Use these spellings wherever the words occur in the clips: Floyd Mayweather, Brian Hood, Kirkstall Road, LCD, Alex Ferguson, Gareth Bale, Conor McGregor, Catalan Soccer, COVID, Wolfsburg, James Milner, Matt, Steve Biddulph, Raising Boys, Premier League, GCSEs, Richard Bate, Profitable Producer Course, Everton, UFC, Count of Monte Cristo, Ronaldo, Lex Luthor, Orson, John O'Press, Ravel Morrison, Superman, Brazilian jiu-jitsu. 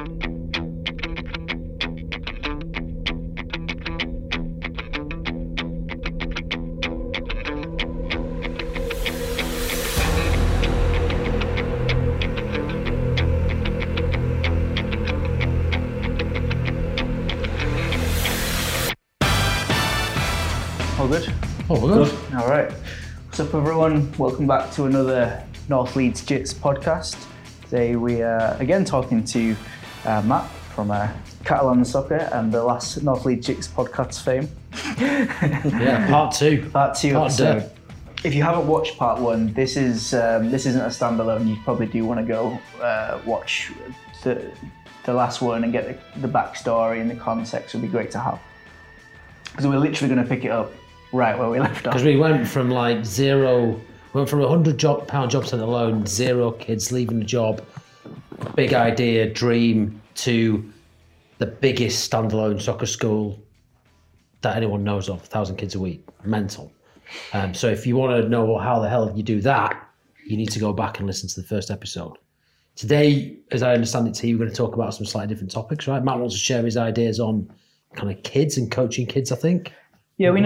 Good. All right. What's up, everyone? Welcome back to another North Leeds Jits podcast. Today we are again talking to Matt from Catalan Soccer and the last North Leeds Jits podcast fame. Yeah, part two. So if you haven't watched part one, this isn't a standalone. You probably do want to go watch the last one and get the backstory and the context. It would be great to have, because we're literally going to pick it up right where we left off. Because we went from a £100 job centre loan, zero kids, leaving the job, big idea, dream, to the biggest standalone soccer school that anyone knows of, 1,000 kids a week, mental. So if you want to know how the hell you do that, you need to go back and listen to the first episode. Today, as I understand it, we're going to talk about some slightly different topics, right? Matt wants to share his ideas on kind of kids and coaching kids, I think. Yeah, we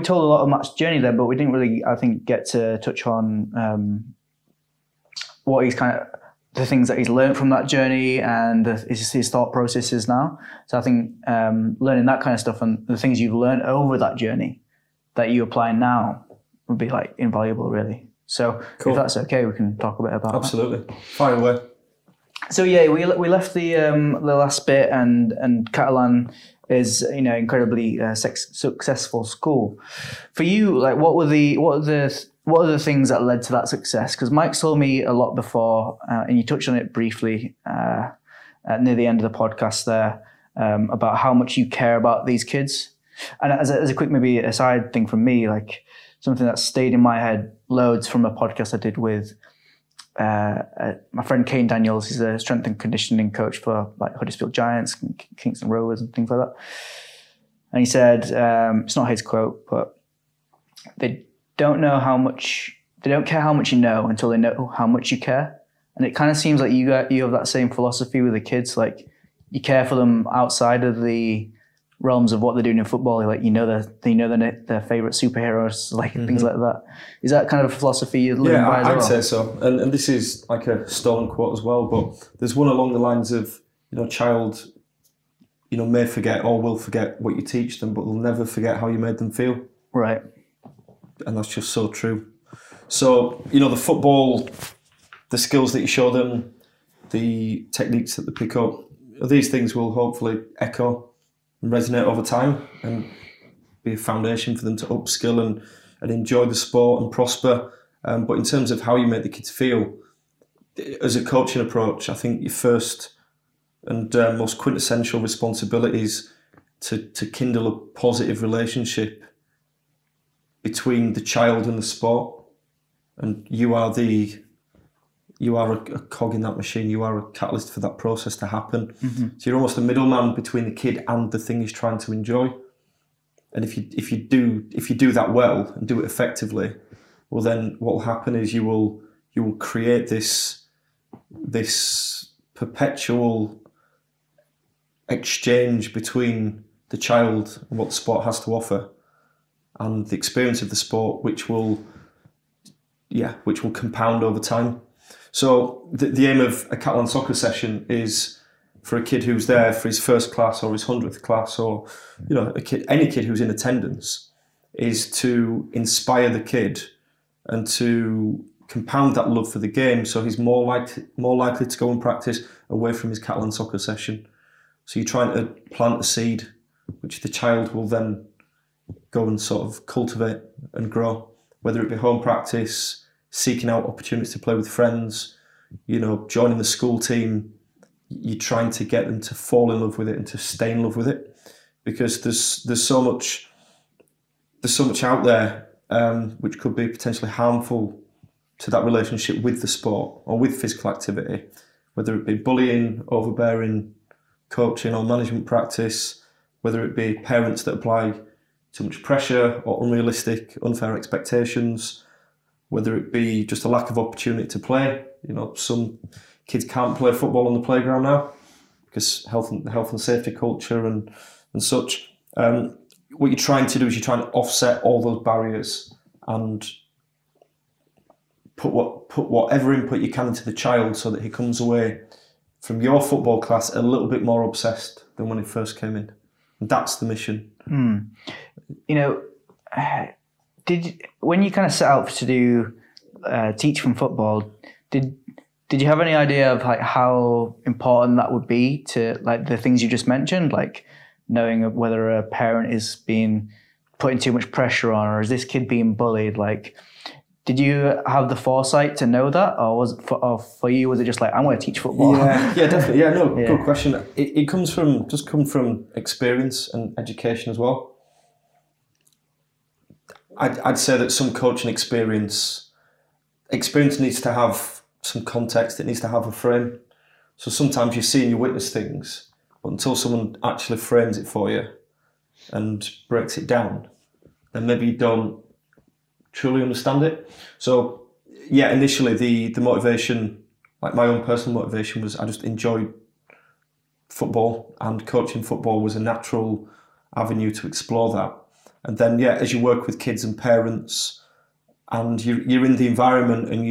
told a lot of Matt's journey there, but we didn't really, I think, get to touch on what he's the things that he's learned from that journey and his thought processes now. So I think learning that kind of stuff and the things you've learned over that journey that you apply now would be invaluable, really. So cool. If that's okay, we can talk a bit about that. Absolutely. Fire away. So yeah, we left the last bit, and Catalan is incredibly successful school. For you, what are the things that led to that success? Because Mike told me a lot before, and you touched on it briefly near the end of the podcast there, about how much you care about these kids. And as a quick maybe aside thing from me, something that stayed in my head loads from a podcast I did with my friend Kane Daniels. He's a strength and conditioning coach for Huddersfield Giants and Kingston Rowers and things like that. And he said, it's not his quote, but they don't care how much you know until they know how much you care. And it kind of seems like you have that same philosophy with the kids. You care for them outside of the realms of what they're doing in football. Their favourite superheroes, things like that. Is that kind of a philosophy you're living by as well? Yeah, I'd say so. And this is a stolen quote as well, but there's one along the lines of, child, may forget or will forget what you teach them, but they'll never forget how you made them feel. Right. And that's just so true. So, the football, the skills that you show them, the techniques that they pick up, these things will hopefully echo and resonate over time and be a foundation for them to upskill and enjoy the sport and prosper. But in terms of how you make the kids feel, as a coaching approach, I think your first and most quintessential responsibility is to kindle a positive relationship between the child and the sport. And you are a cog in that machine. You are a catalyst for that process to happen. Mm-hmm. So you're almost a middleman between the kid and the thing he's trying to enjoy. And if you do that well and do it effectively, well, then what will happen is you will create this perpetual exchange between the child and what the sport has to offer, and the experience of the sport, which will compound over time. So the aim of a Catalan soccer session is for a kid who's there for his first class or his 100th class, or any kid who's in attendance, is to inspire the kid and to compound that love for the game, so he's more likely to go and practice away from his Catalan soccer session. So you're trying to plant a seed, which the child will then go and sort of cultivate and grow, whether it be home practice, seeking out opportunities to play with friends, joining the school team. You're trying to get them to fall in love with it and to stay in love with it, because there's so much out there which could be potentially harmful to that relationship with the sport or with physical activity, whether it be bullying, overbearing, coaching or management practice, whether it be parents that apply too much pressure or unrealistic, unfair expectations, whether it be just a lack of opportunity to play. Some kids can't play football on the playground now. because health and safety culture and such. What you're trying to do is you're trying to offset all those barriers and put whatever input you can into the child so that he comes away from your football class a little bit more obsessed than when he first came in. And that's the mission. Mm. You know, when you kind of set out to do teach from football, did you have any idea of like how important that would be to like the things you just mentioned, like knowing whether a parent is being putting too much pressure on, or is this kid being bullied? Like, did you have the foresight to know that, or was it for you? Was it just like, I'm going to teach football? Yeah, yeah, definitely. Yeah, no, yeah. Good question. It comes from experience and education as well. I'd say that some coaching experience needs to have some context. It needs to have a frame. So sometimes you see and you witness things, but until someone actually frames it for you and breaks it down, then maybe you don't truly understand it. So yeah, initially the motivation, like my own personal motivation, was I just enjoyed football, and coaching football was a natural avenue to explore that. And then yeah, as you work with kids and parents, and you're in the environment, and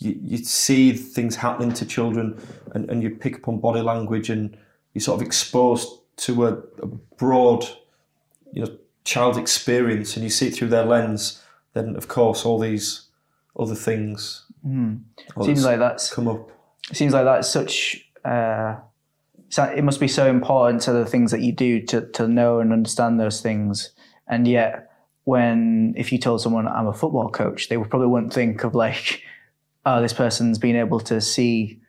you see things happening to children, and you pick up on body language, and you're sort of exposed to a broad, child experience, and you see it through their lens. Then, of course, all these other things Seems like that's such. It must be so important to the things that you do to know and understand those things. And yet, if you told someone I'm a football coach, they probably wouldn't think of like, oh, this person's been able to see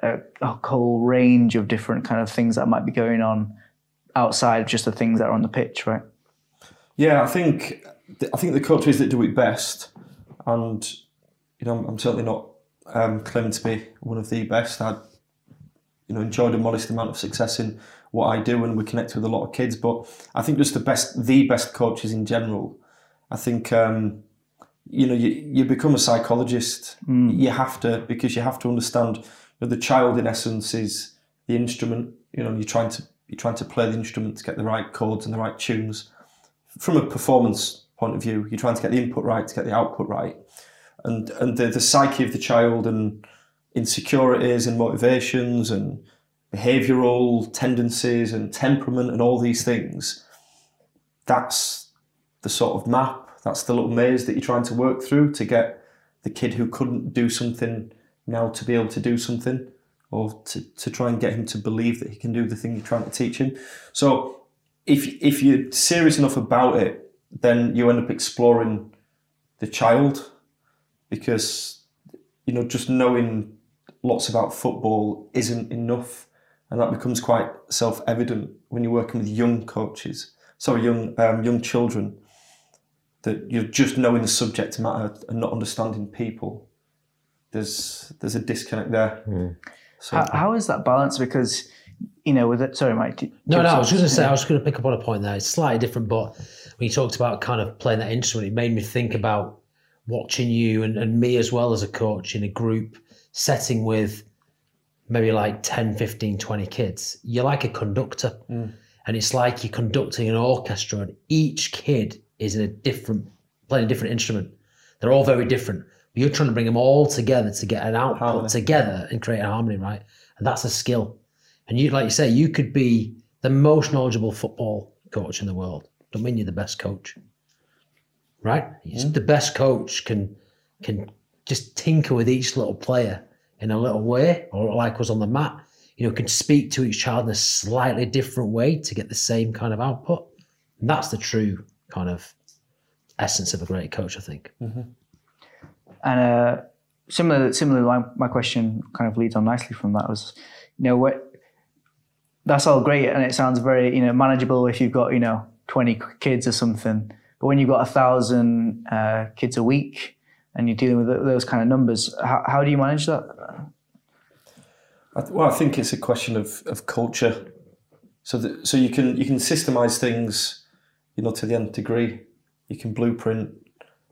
a whole range of different kind of things that might be going on outside of just the things that are on the pitch, right? Yeah, I think the coaches that do it best, and I'm certainly not claiming to be one of the best. I enjoyed a modest amount of success in what I do, and we connect with a lot of kids. But I think just the best coaches in general. I think you become a psychologist. Mm. You have to understand the child in essence is the instrument. You're trying to play the instrument to get the right chords and the right tunes. From a performance point of view, you're trying to get the input right, to get the output right, and the psyche of the child and insecurities and motivations and behavioural tendencies and temperament and all these things. That's the sort of map. That's the little maze that you're trying to work through to get the kid who couldn't do something now to be able to do something, or to try and get him to believe that he can do the thing you're trying to teach him. So, if you're serious enough about it, then you end up exploring the child, because just knowing lots about football isn't enough, and that becomes quite self-evident when you're working with young children, that you're just knowing the subject matter and not understanding people. There's a disconnect there. Mm. So how is that balance? Because sorry, Mike. I was going to say, I was going to pick up on a point there. It's slightly different, but when you talked about kind of playing that instrument, it made me think about watching you and me as well as a coach in a group setting with maybe like 10, 15, 20 kids. You're like a conductor, and it's like you're conducting an orchestra, and each kid is playing a different instrument. They're all very different, but you're trying to bring them all together to get an output together and create a harmony, right? And that's a skill. And you, like you say, you could be the most knowledgeable football coach in the world. Don't mean you're the best coach, right? Mm. The best coach can just tinker with each little player in a little way, or like was on the mat, can speak to each child in a slightly different way to get the same kind of output. And that's the true kind of essence of a great coach, I think. Mm-hmm. And similarly, my question kind of leads on nicely from that was, that's all great, and it sounds very, manageable if you've got, 20 kids or something. But when you've got 1,000 kids a week and you're dealing with those kind of numbers, how do you manage that? I think it's a question of culture. So you can systemize things, to the nth degree. You can blueprint.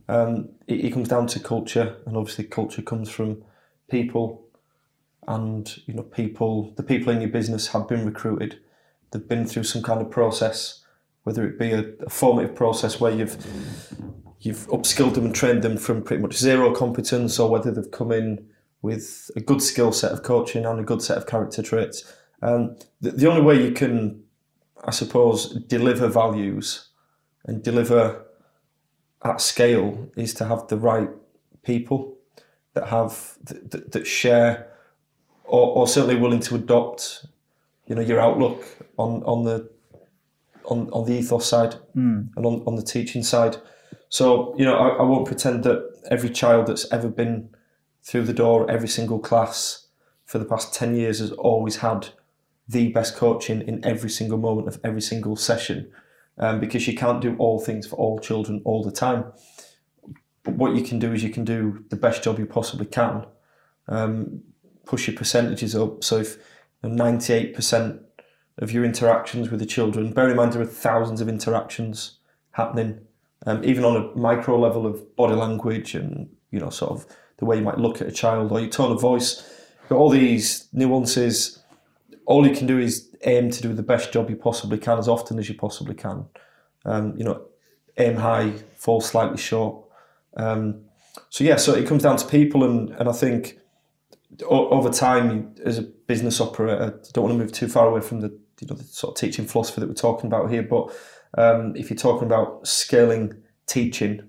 It comes down to culture, and obviously culture comes from people. and you know, the people in your business have been recruited. They've been through some kind of process, whether it be a formative process where you've upskilled them and trained them from pretty much zero competence, or whether they've come in with a good skill set of coaching and a good set of character traits. The only way you can, I suppose, deliver values and deliver at scale is to have the right people that have that share or certainly willing to adopt, you know, your outlook on the ethos side and on the teaching side. So, you know, I won't pretend that every child that's ever been through the door, every single class for the past 10 years has always had the best coaching in every single moment of every single session, because you can't do all things for all children all the time. But what you can do is you can do the best job you possibly can, push your percentages up. So if 98% of your interactions with the children, bear in mind there are thousands of interactions happening, even on a micro level of body language and, you know, sort of the way you might look at a child or your tone of voice, you've got all these nuances. All you can do is aim to do the best job you possibly can as often as you possibly can. You know, aim high, fall slightly short. So it comes down to people, and I think over time as a business operator, I don't want to move too far away from the sort of teaching philosophy that we're talking about here, but if you're talking about scaling teaching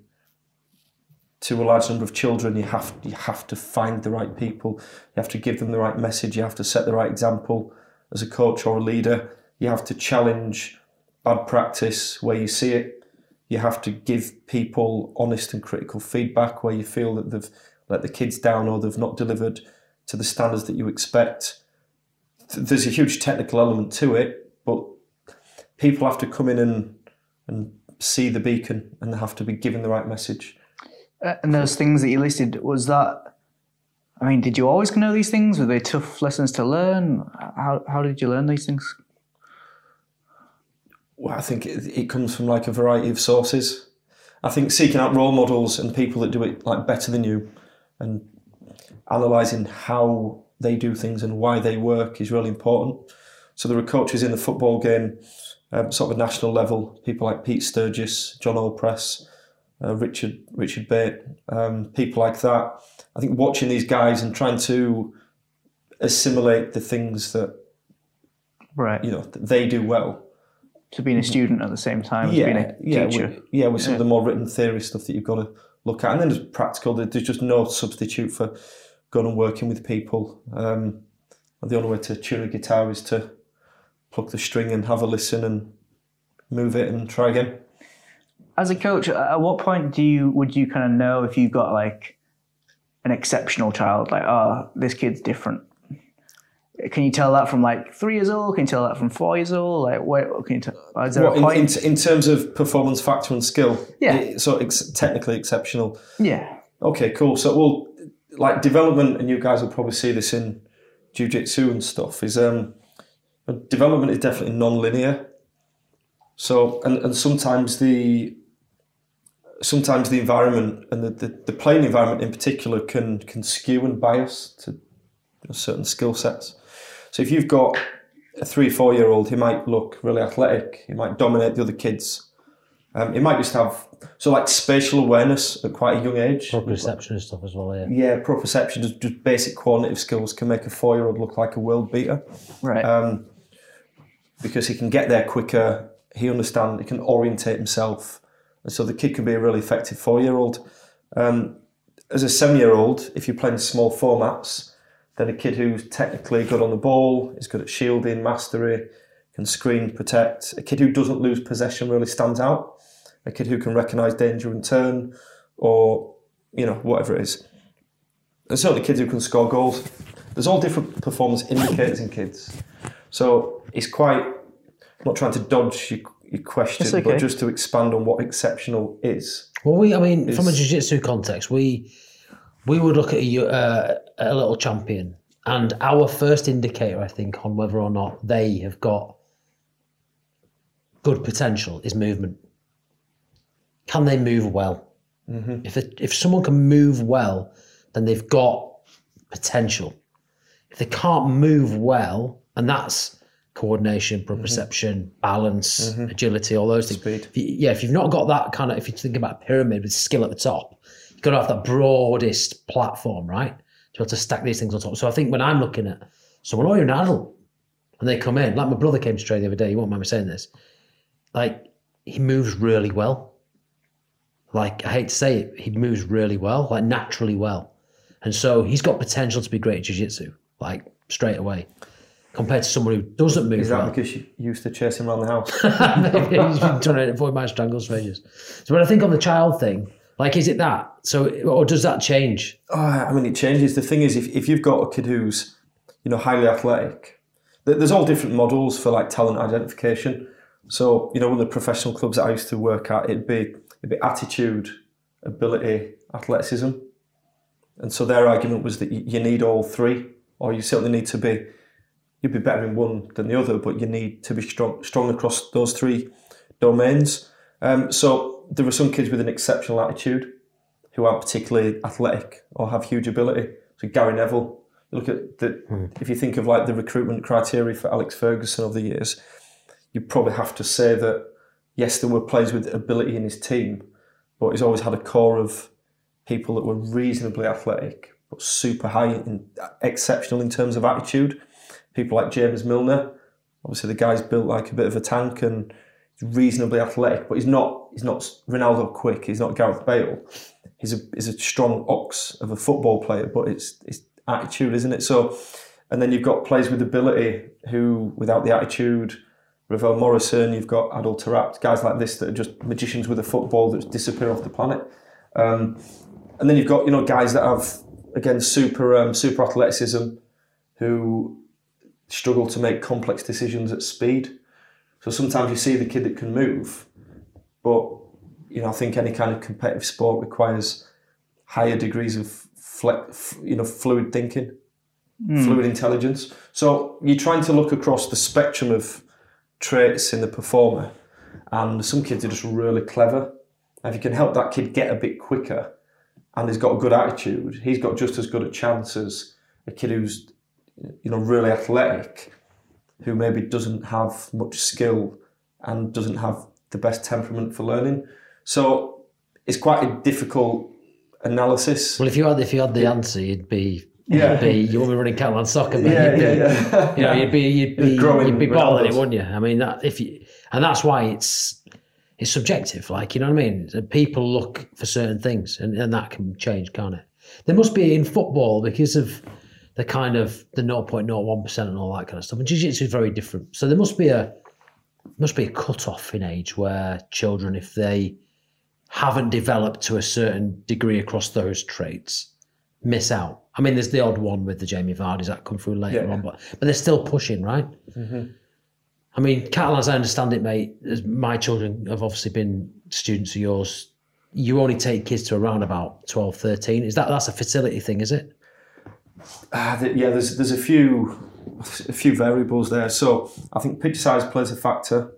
to a large number of children, you have to find the right people, you have to give them the right message, you have to set the right example as a coach or a leader, you have to challenge bad practice where you see it, you have to give people honest and critical feedback where you feel that they've let the kids down or they've not delivered to the standards that you expect. There's a huge technical element to it, but people have to come in and see the beacon, and they have to be given the right message. And those things that you listed, was that, I mean, did you always know these things? Were they tough lessons to learn? How did you learn these things? Well, I think it comes from like a variety of sources. I think seeking out role models and people that do it like better than you and analysing how they do things and why they work is really important. So there are coaches in the football game, sort of a national level, people like Pete Sturgis, John O'Press, Richard Bate, people like that. I think watching these guys and trying to assimilate the things that, right, you know, they do well. So being a student at the same time as being a teacher. With some of the more written theory stuff that you've got to look at. And then there's practical, there's just no substitute for going and working with people. The only way to tune a guitar is to pluck the string and have a listen and move it and try again. As a coach, at what point would you kind of know if you've got like an exceptional child? Like, oh, this kid's different. Can you tell that from like 3 years old? Can you tell that from 4 years old? Like, what can you tell? Is there a point in terms of performance factor and skill? Yeah. So it's technically exceptional. Yeah. Okay, cool. So, well, like development, and you guys will probably see this in jiu-jitsu and stuff. Is development is definitely non-linear. So and sometimes the environment and the playing environment in particular can skew and bias to certain skill sets. So if you've got a 3-4 year old, he might look really athletic, he might dominate the other kids. He might just have like spatial awareness at quite a young age. Proprioception and stuff as well, yeah. Yeah, proprioception, just basic quantitative skills can make a 4 year old look like a world beater. Right. Because he can get there quicker, he understands, he can orientate himself. And so the kid can be a really effective 4-year-old. As a 7-year-old, if you're playing small formats, then a kid who's technically good on the ball, is good at shielding, mastery, can screen, protect. A kid who doesn't lose possession really stands out. A kid who can recognise danger and turn, or, you know, whatever it is. And certainly kids who can score goals. There's all different performance indicators in kids. So it's quite... I'm not trying to dodge your question, okay, but just to expand on what exceptional is. Well, from a jiu-jitsu context, we would look at a little champion, and our first indicator, I think, on whether or not they have got good potential is movement. Can they move well? Mm-hmm. If someone can move well, then they've got potential. they can't move well, and that's coordination, proprioception, balance, agility, all those things. Speed. If you've not got that kind of, if you think about a pyramid with skill at the top, you've got to have the broadest platform, right? To be able to stack these things on top. So I think when I'm looking at someone, oh, you're an adult, and they come in, like my brother came to train the other day, you won't mind me saying this, like he moves really well. Like I hate to say it, he moves really well, like naturally well. And so he's got potential to be great at jiu-jitsu, like straight away, compared to someone who doesn't move well. Is that because you used to chase him around the house? He's been trying to avoid my strangles for ages. So when I think on the child thing, like, is it that? So, or does that change? Oh, I mean, it changes. The thing is, if you've got a kid who's, you know, highly athletic, there's all different models for like talent identification. So, you know, one of the professional clubs that I used to work at, it'd be attitude, ability, athleticism. And so their argument was that you need all three, or you certainly need to be, you'd be better in one than the other, but you need to be strong across those three domains. So there are some kids with an exceptional attitude who aren't particularly athletic or have huge ability. So Gary Neville, you look at if you think of like the recruitment criteria for Alex Ferguson over the years, you probably have to say that, yes, there were players with ability in his team, but he's always had a core of people that were reasonably athletic, but super high and exceptional in terms of attitude. People like James Milner, obviously the guy's built like a bit of a tank and he's reasonably athletic, but he's not Ronaldo quick, he's not Gareth Bale. He's a strong ox of a football player, but it's attitude, isn't it? So, and then you've got players with ability who, without the attitude, Ravel Morrison, you've got Adol Tarapt, guys like this that are just magicians with a football that's disappear off the planet. And then you've got, you know, guys that have, again, super athleticism who struggle to make complex decisions at speed. So sometimes you see the kid that can move, but you know, I think any kind of competitive sport requires higher degrees of fluid thinking, fluid intelligence. So you're trying to look across the spectrum of traits in the performer, and some kids are just really clever. And if you can help that kid get a bit quicker and he's got a good attitude, he's got just as good a chance as a kid who's, you know, really athletic, who maybe doesn't have much skill and doesn't have the best temperament for learning. So it's quite a difficult analysis. Well, if you had the answer, you wouldn't be running Catalan Soccer, but you'd be bottling it, wouldn't you? I mean, that's why it's subjective. Like, you know what I mean? People look for certain things, and that can change, can't it? There must be in football because of the kind of the 0.01% and all that kind of stuff. And jiu-jitsu is very different. So there must be a cut-off in age where children, if they haven't developed to a certain degree across those traits, miss out. I mean, there's the odd one with the Jamie Vardy's that come through later on, but they're still pushing, right? Mm-hmm. I mean, Catalan, as I understand it, mate, as my children have obviously been students of yours, you only take kids to around about 12, 13. That's a facility thing, is it? There's a few variables there. So I think pitch size plays a factor.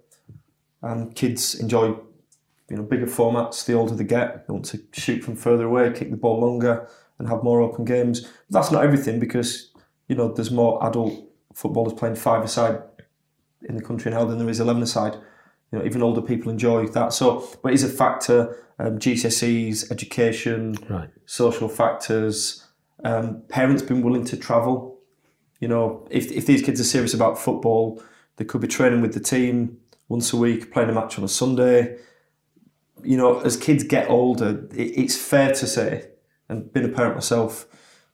Kids enjoy, you know, bigger formats the older they get. They want to shoot from further away, kick the ball longer, and have more open games. But that's not everything, because, you know, there's more adult footballers playing 5-a-side in the country now than there is 11-a-side. You know, even older people enjoy that. So, but it is a factor. GCSEs, education, right, social factors. Parents been willing to travel. You know, if these kids are serious about football, they could be training with the team once a week, playing a match on a Sunday. You know, as kids get older, it's fair to say, and being a parent myself,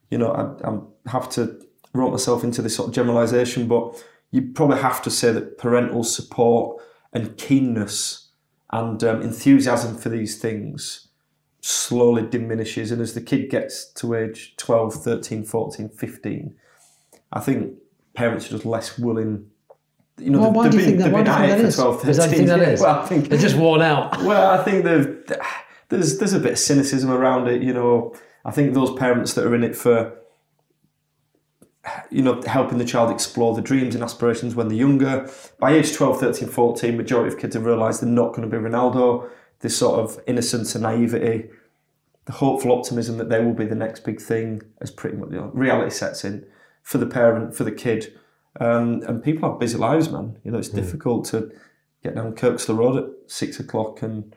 you know, I have to rope myself into this sort of generalisation, but you probably have to say that parental support and keenness and enthusiasm for these things slowly diminishes. And as the kid gets to age 12, 13, 14, 15, I think parents are just less willing. You know, well, why do you think that? Why do you think that is? 12, 13, that think that is? Well, I think they're just worn out. Well, I think there's a bit of cynicism around it. You know, I think those parents that are in it for, you know, helping the child explore the dreams and aspirations when they're younger. By age 12, 13, 14, majority of kids have realised they're not going to be Ronaldo. This sort of innocence and naivety, the hopeful optimism that they will be the next big thing, as pretty much, you know, reality sets in. for the parent, for the kid. And people have busy lives, man. You know, it's difficult to get down Kirkstall Road at 6 o'clock, and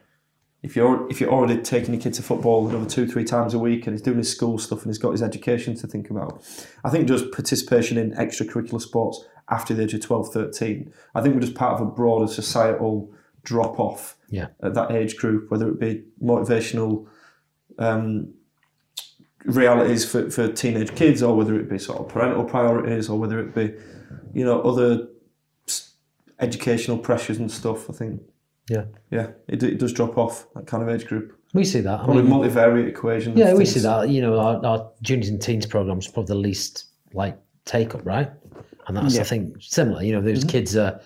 if you're already taking your kid to football another 2-3 times a week, and he's doing his school stuff and he's got his education to think about. I think just participation in extracurricular sports after the age of 12, 13, I think we're just part of a broader societal drop off at that age group, whether it be motivational realities for teenage kids, or whether it be sort of parental priorities, or whether it be, you know, other educational pressures and stuff. I think it does drop off, that kind of age group. We see that. Probably multivariate equation. Yeah, we see that. You know, our juniors and teens program is probably the least like take up, right? And that's I think similar. You know, those kids are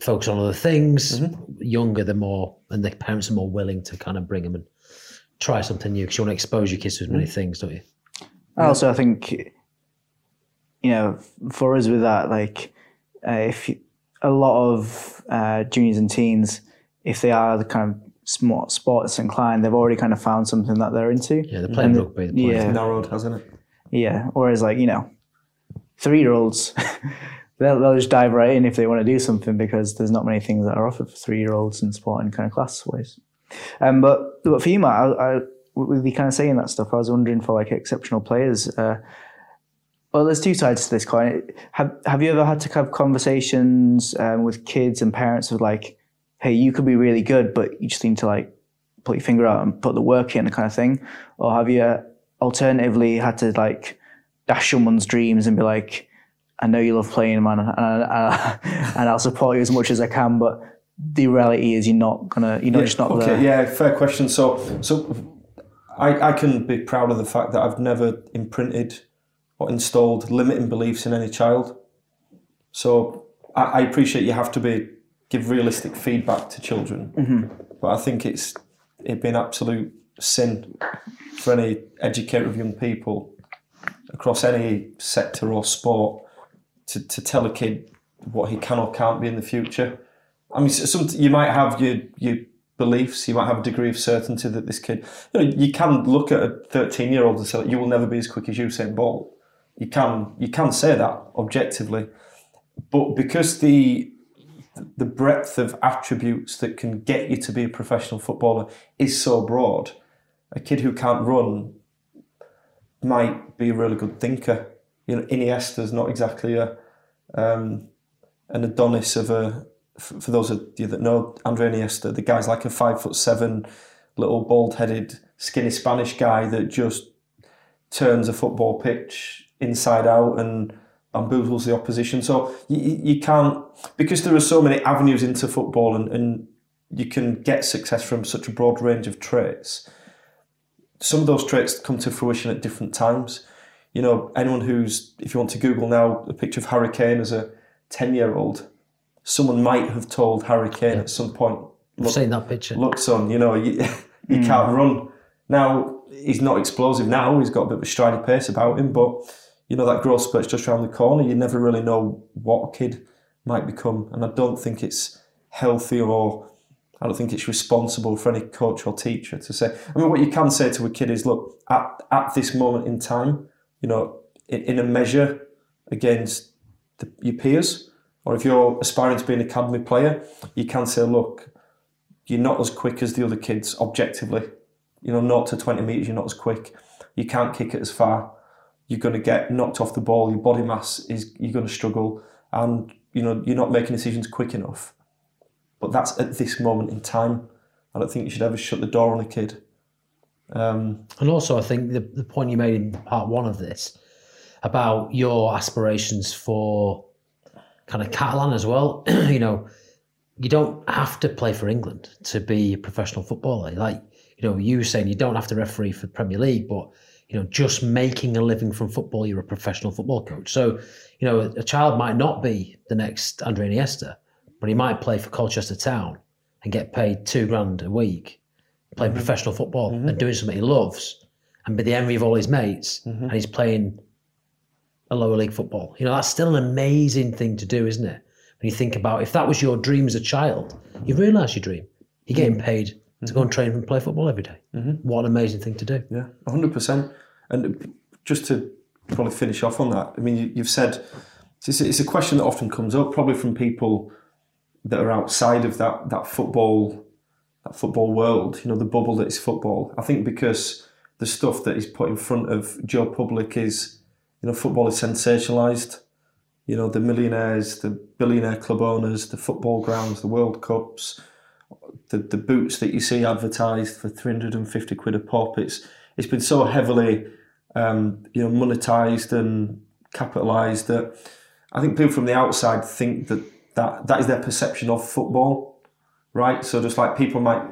focused on other things. Younger, they're more, and the parents are more willing to kind of bring them and try something new, because you want to expose your kids to as many things, don't you? Also, I think, you know, for us with that, like, a lot of juniors and teens, if they are the kind of sports inclined, they've already kind of found something that they're into. Yeah, they're playing rugby. They're playing narrowed, hasn't it? Yeah. Whereas, like, you know, 3-year-olds, they'll just dive right in if they want to do something, because there's not many things that are offered for 3-year-olds in sport and kind of class ways. But for you, Matt, I with you kind of saying that stuff, I was wondering for like exceptional players. Well, there's two sides to this coin. Have you ever had to have conversations with kids and parents of like, hey, you could be really good, but you just need to like put your finger out and put the work in, kind of thing? Or have you alternatively had to like dash someone's dreams and be like, I know you love playing, man, and I'll support you as much as I can, but the reality is you're not there. Yeah, fair question. So I can be proud of the fact that I've never imprinted or installed limiting beliefs in any child. So I appreciate you have to give realistic feedback to children, but I think it'd be an absolute sin for any educator of young people across any sector or sport to tell a kid what he can or can't be in the future. I mean, you might have your beliefs, you might have a degree of certainty that this kid... You know, you can look at a 13-year-old and say, like, you will never be as quick as Usain Bolt. You can say that objectively. But because the breadth of attributes that can get you to be a professional footballer is so broad, a kid who can't run might be a really good thinker. You know, Iniesta's not exactly an Adonis of a... For those of you that know Andrés Iniesta, the guy's like a 5'7", little bald-headed, skinny Spanish guy that just turns a football pitch inside out and bamboozles the opposition. So you can't, because there are so many avenues into football, and you can get success from such a broad range of traits. Some of those traits come to fruition at different times. You know, anyone who's, if you want to Google now, a picture of Harry Kane as a 10-year-old, someone might have told Harry Kane at some point, look, seen that picture. Look, son, you know, you can't run. Now, he's not explosive now. He's got a bit of a stridey pace about him. But, you know, that growth spurt's just around the corner. You never really know what a kid might become. And I don't think it's healthy, or I don't think it's responsible for any coach or teacher to say. I mean, what you can say to a kid is, look, at this moment in time, you know, in a measure against your peers, or if you're aspiring to be an academy player, you can say, look, you're not as quick as the other kids, objectively. You know, 0 to 20 metres, you're not as quick. You can't kick it as far. You're going to get knocked off the ball. Your body mass you're going to struggle. And, you know, you're not making decisions quick enough. But that's at this moment in time. I don't think you should ever shut the door on a kid. And also, I think the point you made in part one of this about your aspirations for... kind of Catalan as well, you know, you don't have to play for England to be a professional footballer. Like, you know, you saying you don't have to referee for Premier League, but, you know, just making a living from football, you're a professional football coach. So, you know, a child might not be the next Andrés Iniesta, but he might play for Colchester Town and get paid £2,000 a week, playing professional football and doing something he loves, and be the envy of all his mates, and he's playing a lower league football. You know, that's still an amazing thing to do, isn't it? When you think about, if that was your dream as a child, you realise your dream. You're getting paid to go and train and play football every day. What an amazing thing to do. Yeah, 100%. And just to probably finish off on that. I mean, you've said, it's a question that often comes up, probably from people that are outside of that football world, the bubble that is football. I think because the stuff that is put in front of Joe Public is, football is sensationalised. The millionaires, the billionaire club owners, the football grounds, the World Cups, the boots that you see advertised for 350 quid a pop. It's been so heavily, monetised and capitalised that I think people from the outside think that is their perception of football, right? So just like people might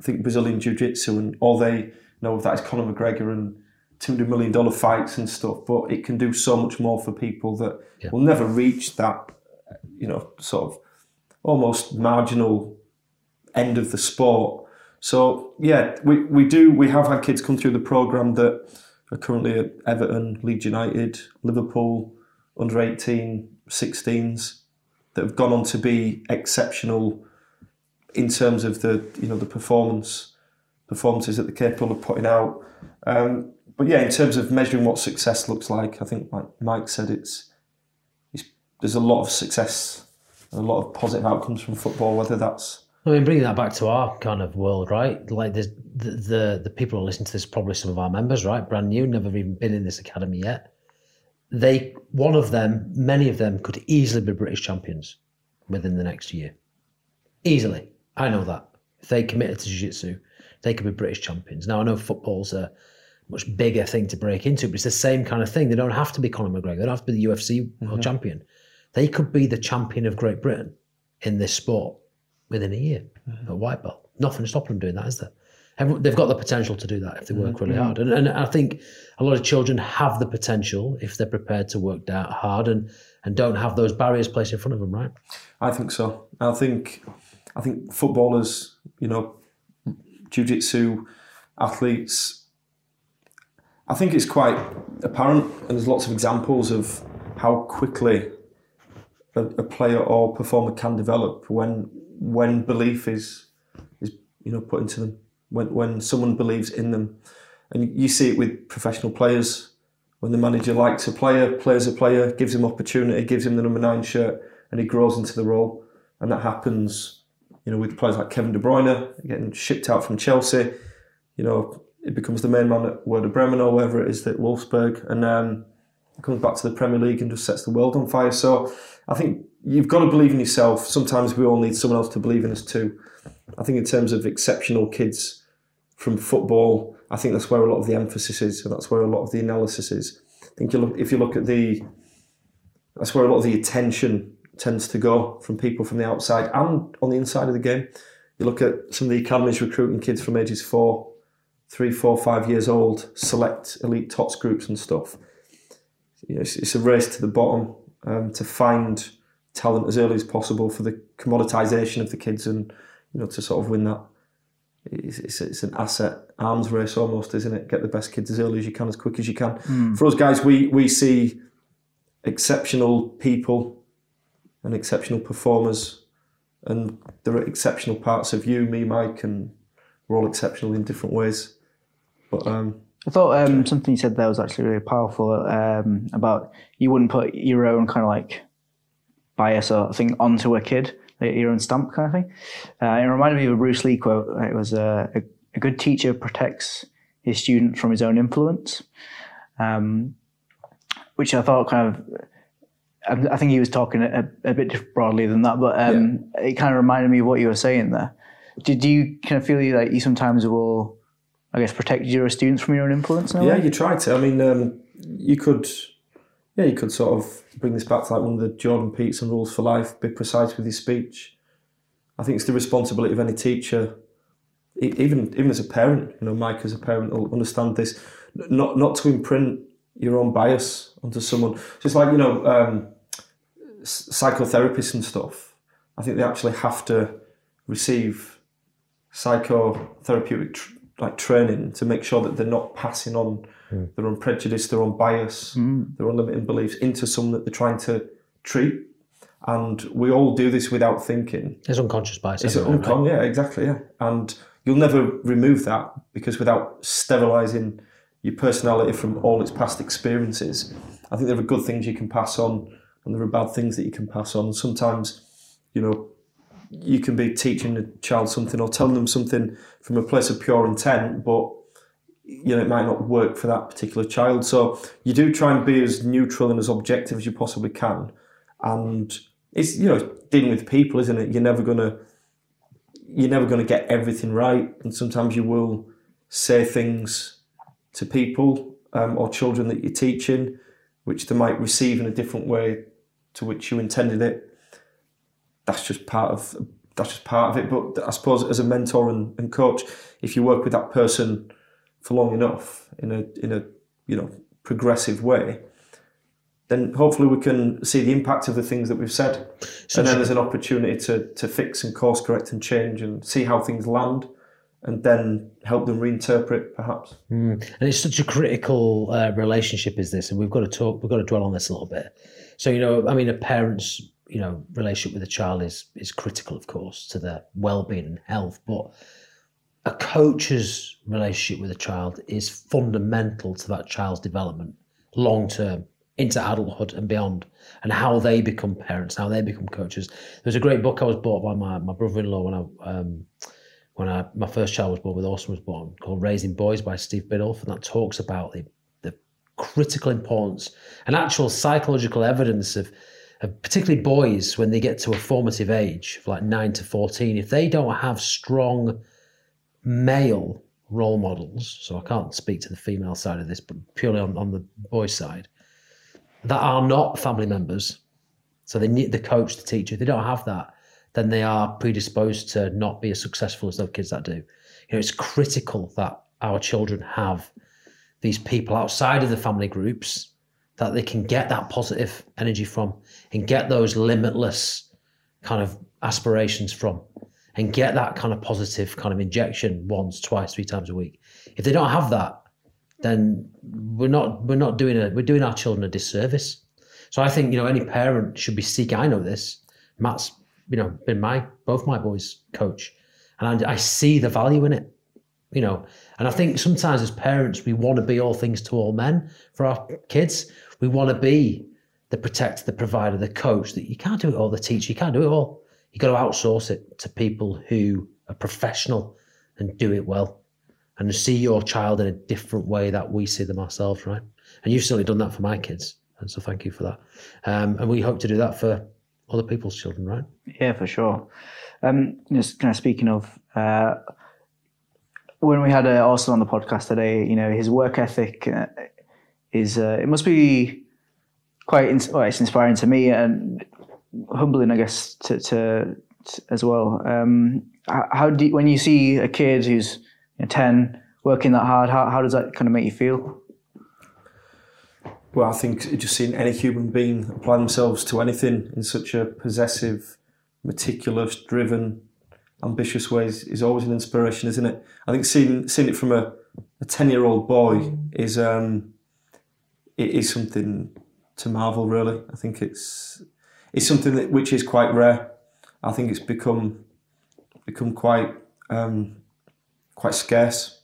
think Brazilian jiu-jitsu and all they know of that is Conor McGregor and $200 million fights and stuff, but it can do so much more for people that will never reach that, sort of almost marginal end of the sport. So, we have had kids come through the programme that are currently at Everton, Leeds United, Liverpool, under 18, 16s, that have gone on to be exceptional in terms of the performances that they're capable of putting out. But yeah, in terms of measuring what success looks like, I think like Mike said, it's there's a lot of success and a lot of positive outcomes from football. Whether that's bringing that back to our kind of world, right? Like the people who listen to this, probably some of our members, right? Brand new, never even been in this academy yet. Many of them could easily be British champions within the next year. Easily, I know that if they committed to jiu-jitsu, they could be British champions. Now I know football's a much bigger thing to break into, but it's the same kind of thing. They don't have to be Conor McGregor. They don't have to be the UFC world champion. They could be the champion of Great Britain in this sport within a year, a white belt. Nothing to stop them doing that, is there? They've got the potential to do that if they work really hard. And I think a lot of children have the potential if they're prepared to work hard and don't have those barriers placed in front of them, right? I think so. I think footballers, jiu-jitsu athletes, I think it's quite apparent, and there's lots of examples of how quickly a player or performer can develop when belief is put into them, when someone believes in them. And you see it with professional players. When the manager likes a player, plays a player, gives him opportunity, gives him the number 9 shirt, and he grows into the role. And that happens, with players like Kevin De Bruyne getting shipped out from Chelsea, it becomes the main man at Werder Bremen or wherever it is that Wolfsburg, and comes back to the Premier League and just sets the world on fire. So I think you've got to believe in yourself. Sometimes we all need someone else to believe in us too. I think in terms of exceptional kids from football, I think that's where a lot of the emphasis is, and that's where a lot of the analysis is. I think that's where a lot of the attention tends to go from people from the outside and on the inside of the game. You look at some of the academies recruiting kids from ages 3, 4, 5 years old, select elite TOTS groups and stuff. It's a race to the bottom to find talent as early as possible for the commoditisation of the kids and, to sort of win that. It's an asset arms race almost, isn't it? Get the best kids as early as you can, as quick as you can. For us guys, we see exceptional people and exceptional performers, and there are exceptional parts of you, me, Mike, and we're all exceptional in different ways. But I thought something you said there was actually really powerful about you wouldn't put your own kind of like bias or thing onto a kid, like your own stamp kind of thing. It reminded me of a Bruce Lee quote. It was a good teacher protects his student from his own influence, which I thought kind of. I think he was talking a bit broadly than that, but it kind of reminded me of what you were saying there. Did you kind of feel like you sometimes will, I guess, protect your students from your own influence? Yeah, you try to. I mean, you could sort of bring this back to like one of the Jordan Peterson rules for life: be precise with your speech. I think it's the responsibility of any teacher, even as a parent. Mike as a parent will understand this: not to imprint your own bias onto someone. Just like psychotherapists and stuff. I think they actually have to receive psychotherapeutic training to make sure that they're not passing on their own prejudice, their own bias, their own limiting beliefs into someone that they're trying to treat. And we all do this without thinking. There's unconscious bias. It's unconscious, right? Yeah, exactly, yeah. And you'll never remove that because without sterilising your personality from all its past experiences. I think there are good things you can pass on and there are bad things that you can pass on. Sometimes, you know, you can be teaching a child something or telling them something from a place of pure intent, but, you know, it might not work for that particular child. So you do try and be as neutral and as objective as you possibly can. And it's, you know, dealing with people, isn't it? You're never going to get everything right. And sometimes you will say things to people or children that you're teaching, which they might receive in a different way to which you intended it. That's just part of it. But I suppose as a mentor and coach, if you work with that person for long enough in a you know, progressive way, then hopefully we can see the impact of the things that we've said. So, and then there's an opportunity to fix and course correct and change and see how things land and then help them reinterpret perhaps. Mm. And it's such a critical relationship is this, and we've got to dwell on this a little bit. So, you know, I mean, a parent's, you know, relationship with a child is critical, of course, to their well-being and health, but a coach's relationship with a child is fundamental to that child's development long-term into adulthood and beyond, and how they become parents, how they become coaches. There's a great book I was bought by my brother-in-law when my first child was born, with Orson was born, called Raising Boys by Steve Biddulph, and that talks about the critical importance and actual psychological evidence of particularly boys when they get to a formative age, like 9 to 14, if they don't have strong male role models, so I can't speak to the female side of this, but purely on the boy side, that are not family members, so they need the coach, the teacher, if they don't have that, then they are predisposed to not be as successful as those kids that do. You know, it's critical that our children have these people outside of the family groups that they can get that positive energy from and get those limitless kind of aspirations from and get that kind of positive kind of injection once, twice, three times a week. If they don't have that, then we're doing our children a disservice. So I think, you know, any parent should be seeking, I know this, Matt's, you know, been both my boys' coach, and I see the value in it, you know. And I think sometimes as parents, we want to be all things to all men for our kids. We want to be the protector, the provider, the coach, that you can't do it all, the teacher, you can't do it all. You've got to outsource it to people who are professional and do it well and see your child in a different way that we see them ourselves, right? And you've certainly done that for my kids, and so thank you for that. And we hope to do that for other people's children, right? Yeah, for sure. Just kind of speaking of... when we had Orson on the podcast today, you know, his work ethic it must be quite, it's inspiring to me and humbling, I guess, to as well. How do you, when you see a kid who's, you know, 10 working that hard, how does that kind of make you feel? Well, I think just seeing any human being apply themselves to anything in such a possessive, meticulous, driven, ambitious ways is always an inspiration, isn't it? I think seeing it from a 10-year-old boy is something to marvel, really. I think it's something which is quite rare. I think it's become quite scarce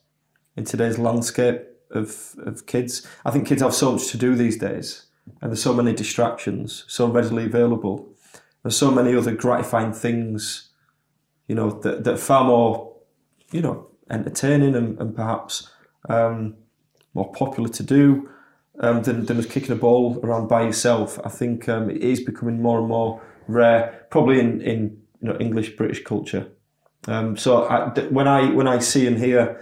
in today's landscape of kids. I think kids have so much to do these days, and there's so many distractions, so readily available. There's so many other gratifying things, you know, that are far more, you know, entertaining and perhaps more popular to do than just kicking a ball around by yourself. I think it is becoming more and more rare, probably in you know, English, British culture. So when I see and hear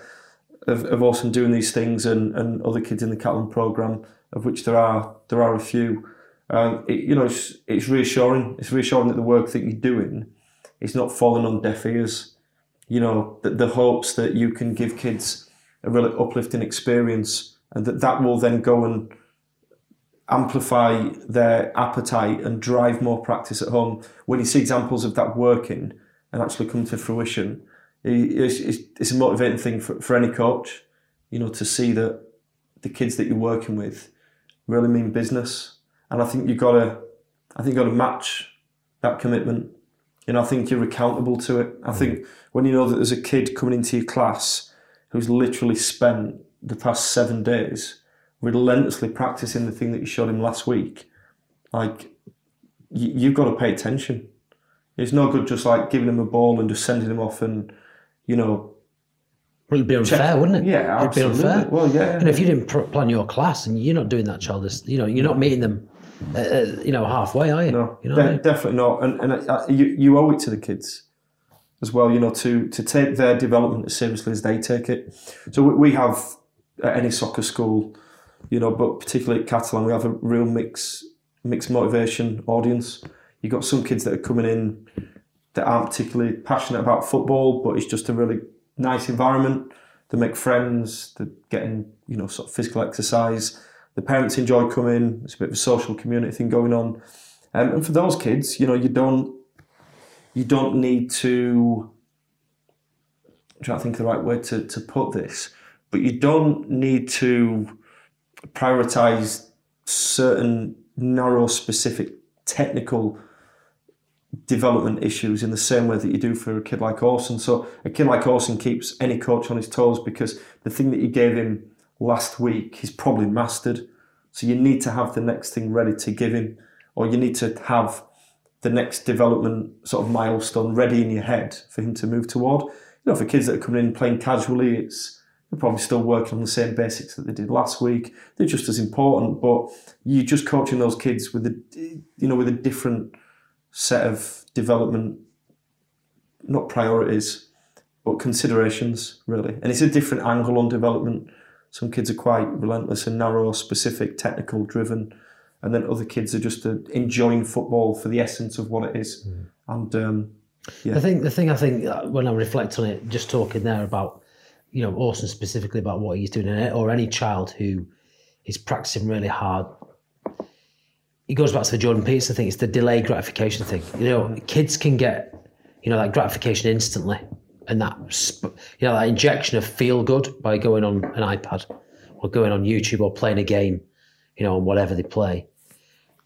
of Orson doing these things and other kids in the Catalan programme, of which there are a few, it's reassuring. It's reassuring that the work that you're doing, it's not falling on deaf ears. You know, the hopes that you can give kids a really uplifting experience and that will then go and amplify their appetite and drive more practice at home. When you see examples of that working and actually come to fruition, it's a motivating thing for any coach, you know, to see that the kids that you're working with really mean business. And I think you've got to match that commitment. You know, I think you're accountable to it. I think when you know that there's a kid coming into your class who's literally spent the past 7 days relentlessly practicing the thing that you showed him last week, like, you've got to pay attention. It's no good just like giving him a ball and just sending him off and, you know. Well, it'd be unfair, wouldn't it? Yeah, absolutely. It'd be unfair. Well, yeah. And if you didn't plan your class and you're not doing that child, you know, you're not meeting them, you know, halfway, are you? No, you know what I mean? Definitely not. And you owe it to the kids as well, you know, to take their development as seriously as they take it. So we have, at any soccer school, you know, but particularly at Catalan, we have a real mixed motivation audience. You've got some kids that are coming in that aren't particularly passionate about football, but it's just a really nice environment. They make friends, they're getting, you know, sort of physical exercise. The parents enjoy coming. It's a bit of a social community thing going on. And for those kids, you know, you don't need to, I'm trying to think of the right way to put this, but you don't need to prioritise certain narrow, specific technical development issues in the same way that you do for a kid like Orson. So a kid like Orson keeps any coach on his toes because the thing that you gave him last week, he's probably mastered. So you need to have the next thing ready to give him, or you need to have the next development sort of milestone ready in your head for him to move toward. You know, for kids that are coming in playing casually, they're probably still working on the same basics that they did last week. They're just as important, but you're just coaching those kids with a different set of development, not priorities, but considerations, really. And it's a different angle on development. Some kids are quite relentless and narrow, specific, technical, driven, and then other kids are just enjoying football for the essence of what it is. Mm. And yeah, I think when I reflect on it, just talking there about, you know, Orson specifically about what he's doing in it, or any child who is practicing really hard. It goes back to the Jordan Peterson thing. It's the delayed gratification thing. You know, kids can get, you know, that gratification instantly, and that, you know, that injection of feel good by going on an iPad or going on YouTube or playing a game, you know, on whatever they play.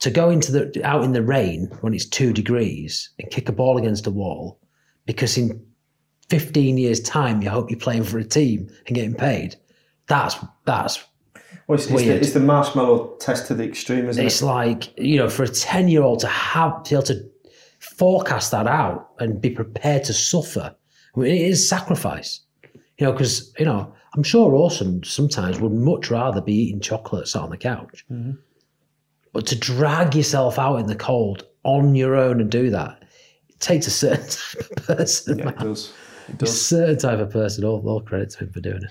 To go into out in the rain when it's 2 degrees and kick a ball against a wall, because in 15 years' time, you hope you're playing for a team and getting paid. That's well, it's weird. It's the marshmallow test to the extreme, isn't it? It's like, you know, for a 10-year-old to be able to forecast that out and be prepared to suffer, I mean, it is sacrifice. You know, because, you know, I'm sure Orson sometimes would much rather be eating chocolate sat on the couch. Mm-hmm. But to drag yourself out in the cold on your own and do that, it takes a certain type of person. Yeah, it does. A certain type of person. All credit to him for doing it.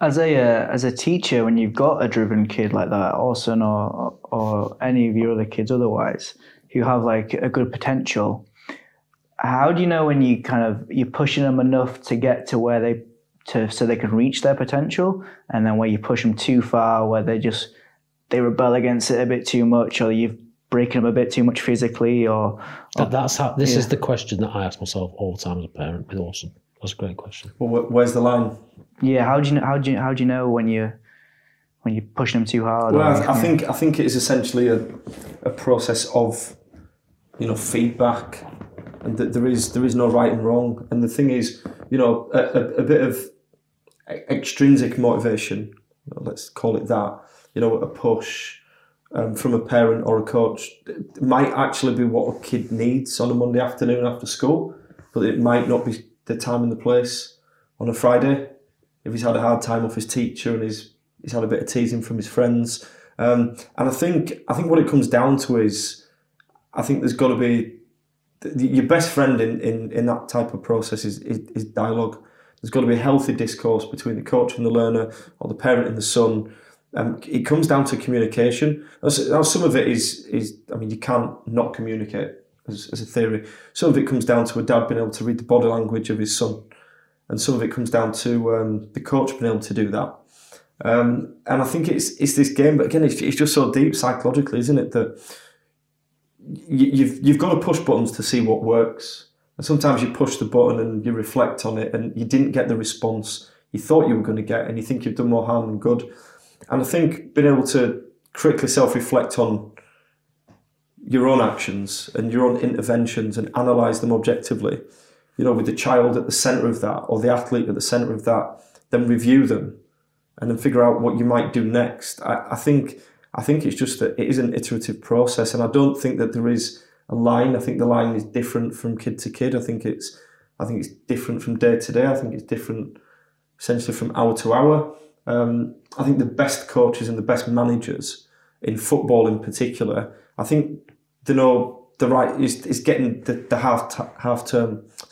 As a teacher, when you've got a driven kid like that, Orson or any of your other kids otherwise, who have like a good potential, how do you know when you kind of you're pushing them enough to get to where so they can reach their potential, and then where you push them too far, where they rebel against it a bit too much, or you've breaking them a bit too much physically, or that's how. This is the question that I ask myself all the time as a parent with Orson. That's a great question. Well, where's the line? Yeah, how do you know when you push them too hard? Well, I think it is essentially a process of, you know, feedback, and that there is no right and wrong. And the thing is, you know, a bit of extrinsic motivation, let's call it that. You know, a push. From a parent or a coach, it might actually be what a kid needs on a Monday afternoon after school, but it might not be the time and the place on a Friday if he's had a hard time off his teacher and he's had a bit of teasing from his friends. And I think what it comes down to is, I think there's got to be your best friend in that type of process is dialogue. There's got to be healthy discourse between the coach and the learner, or the parent and the son. It comes down to communication. Now, some of it is, I mean, you can't not communicate as a theory. Some of it comes down to a dad being able to read the body language of his son. And some of it comes down to the coach being able to do that. And I think it's this game, but again, it's just so deep psychologically, isn't it? That you've got to push buttons to see what works. And sometimes you push the button and you reflect on it and you didn't get the response you thought you were going to get, and you think you've done more harm than good. And I think being able to critically self-reflect on your own actions and your own interventions and analyse them objectively, you know, with the child at the centre of that or the athlete at the centre of that, then review them and then figure out what you might do next. I think it's just that it is an iterative process, and I don't think that there is a line. I think the line is different from kid to kid. I think it's different from day to day. I think it's different essentially from hour to hour. I think the best coaches and the best managers in football in particular, I think they know the right is getting the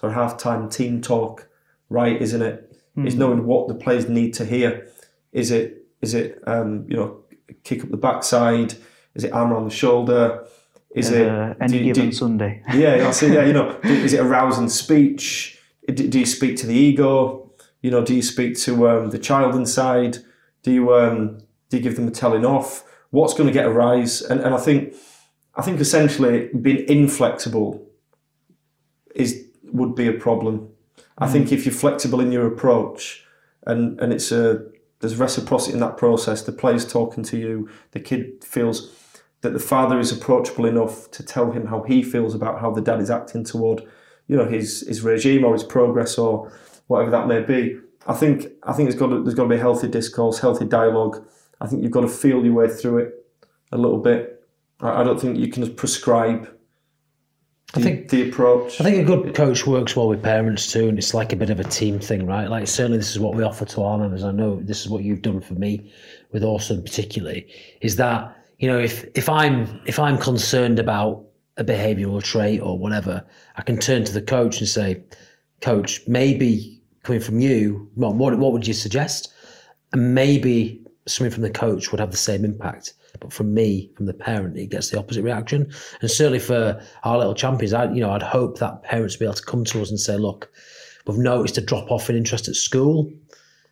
half-time team talk right, isn't it? Mm-hmm. Is knowing what the players need to hear. Is it you know, kick up the backside? Is it arm around the shoulder? Is it any given Sunday? Yeah, I say, yeah. You know, is it a rousing speech? Do you speak to the ego? You know, do you speak to the child inside? Do you give them a telling off? What's going to get a rise? And I think essentially being inflexible would be a problem. I think if you're flexible in your approach, and there's reciprocity in that process, the player's talking to you, the kid feels that the father is approachable enough to tell him how he feels about how the dad is acting toward, you know, his regime or his progress or whatever that may be. I think there's got to be a healthy discourse, healthy dialogue. I think you've got to feel your way through it a little bit. I don't think you can just prescribe the approach. I think a good coach works well with parents too, and it's like a bit of a team thing, right? Like, certainly this is what we offer to our members. I know this is what you've done for me with Orson particularly, is that, you know, if I'm concerned about a behavioural trait or whatever, I can turn to the coach and say, coach, maybe coming from you, what would you suggest? And maybe something from the coach would have the same impact, but from me, from the parent, it gets the opposite reaction. And certainly for our little champions, I'd hope that parents be able to come to us and say, look, we've noticed a drop off in interest at school.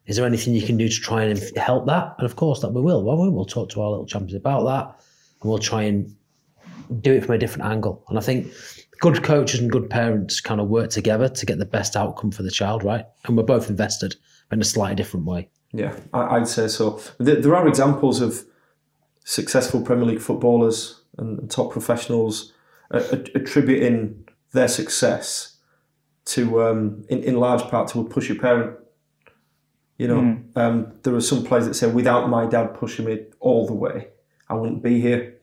Is there anything you can do to try and help that? And of course that we will. We'll talk to our little champions about that, and we'll try and do it from a different angle. And I think good coaches and good parents kind of work together to get the best outcome for the child, right? And we're both invested in a slightly different way. Yeah, I'd say so. There are examples of successful Premier League footballers and top professionals attributing their success to, in large part, to a pushy parent. You know, there are some players that say, without my dad pushing me all the way, I wouldn't be here.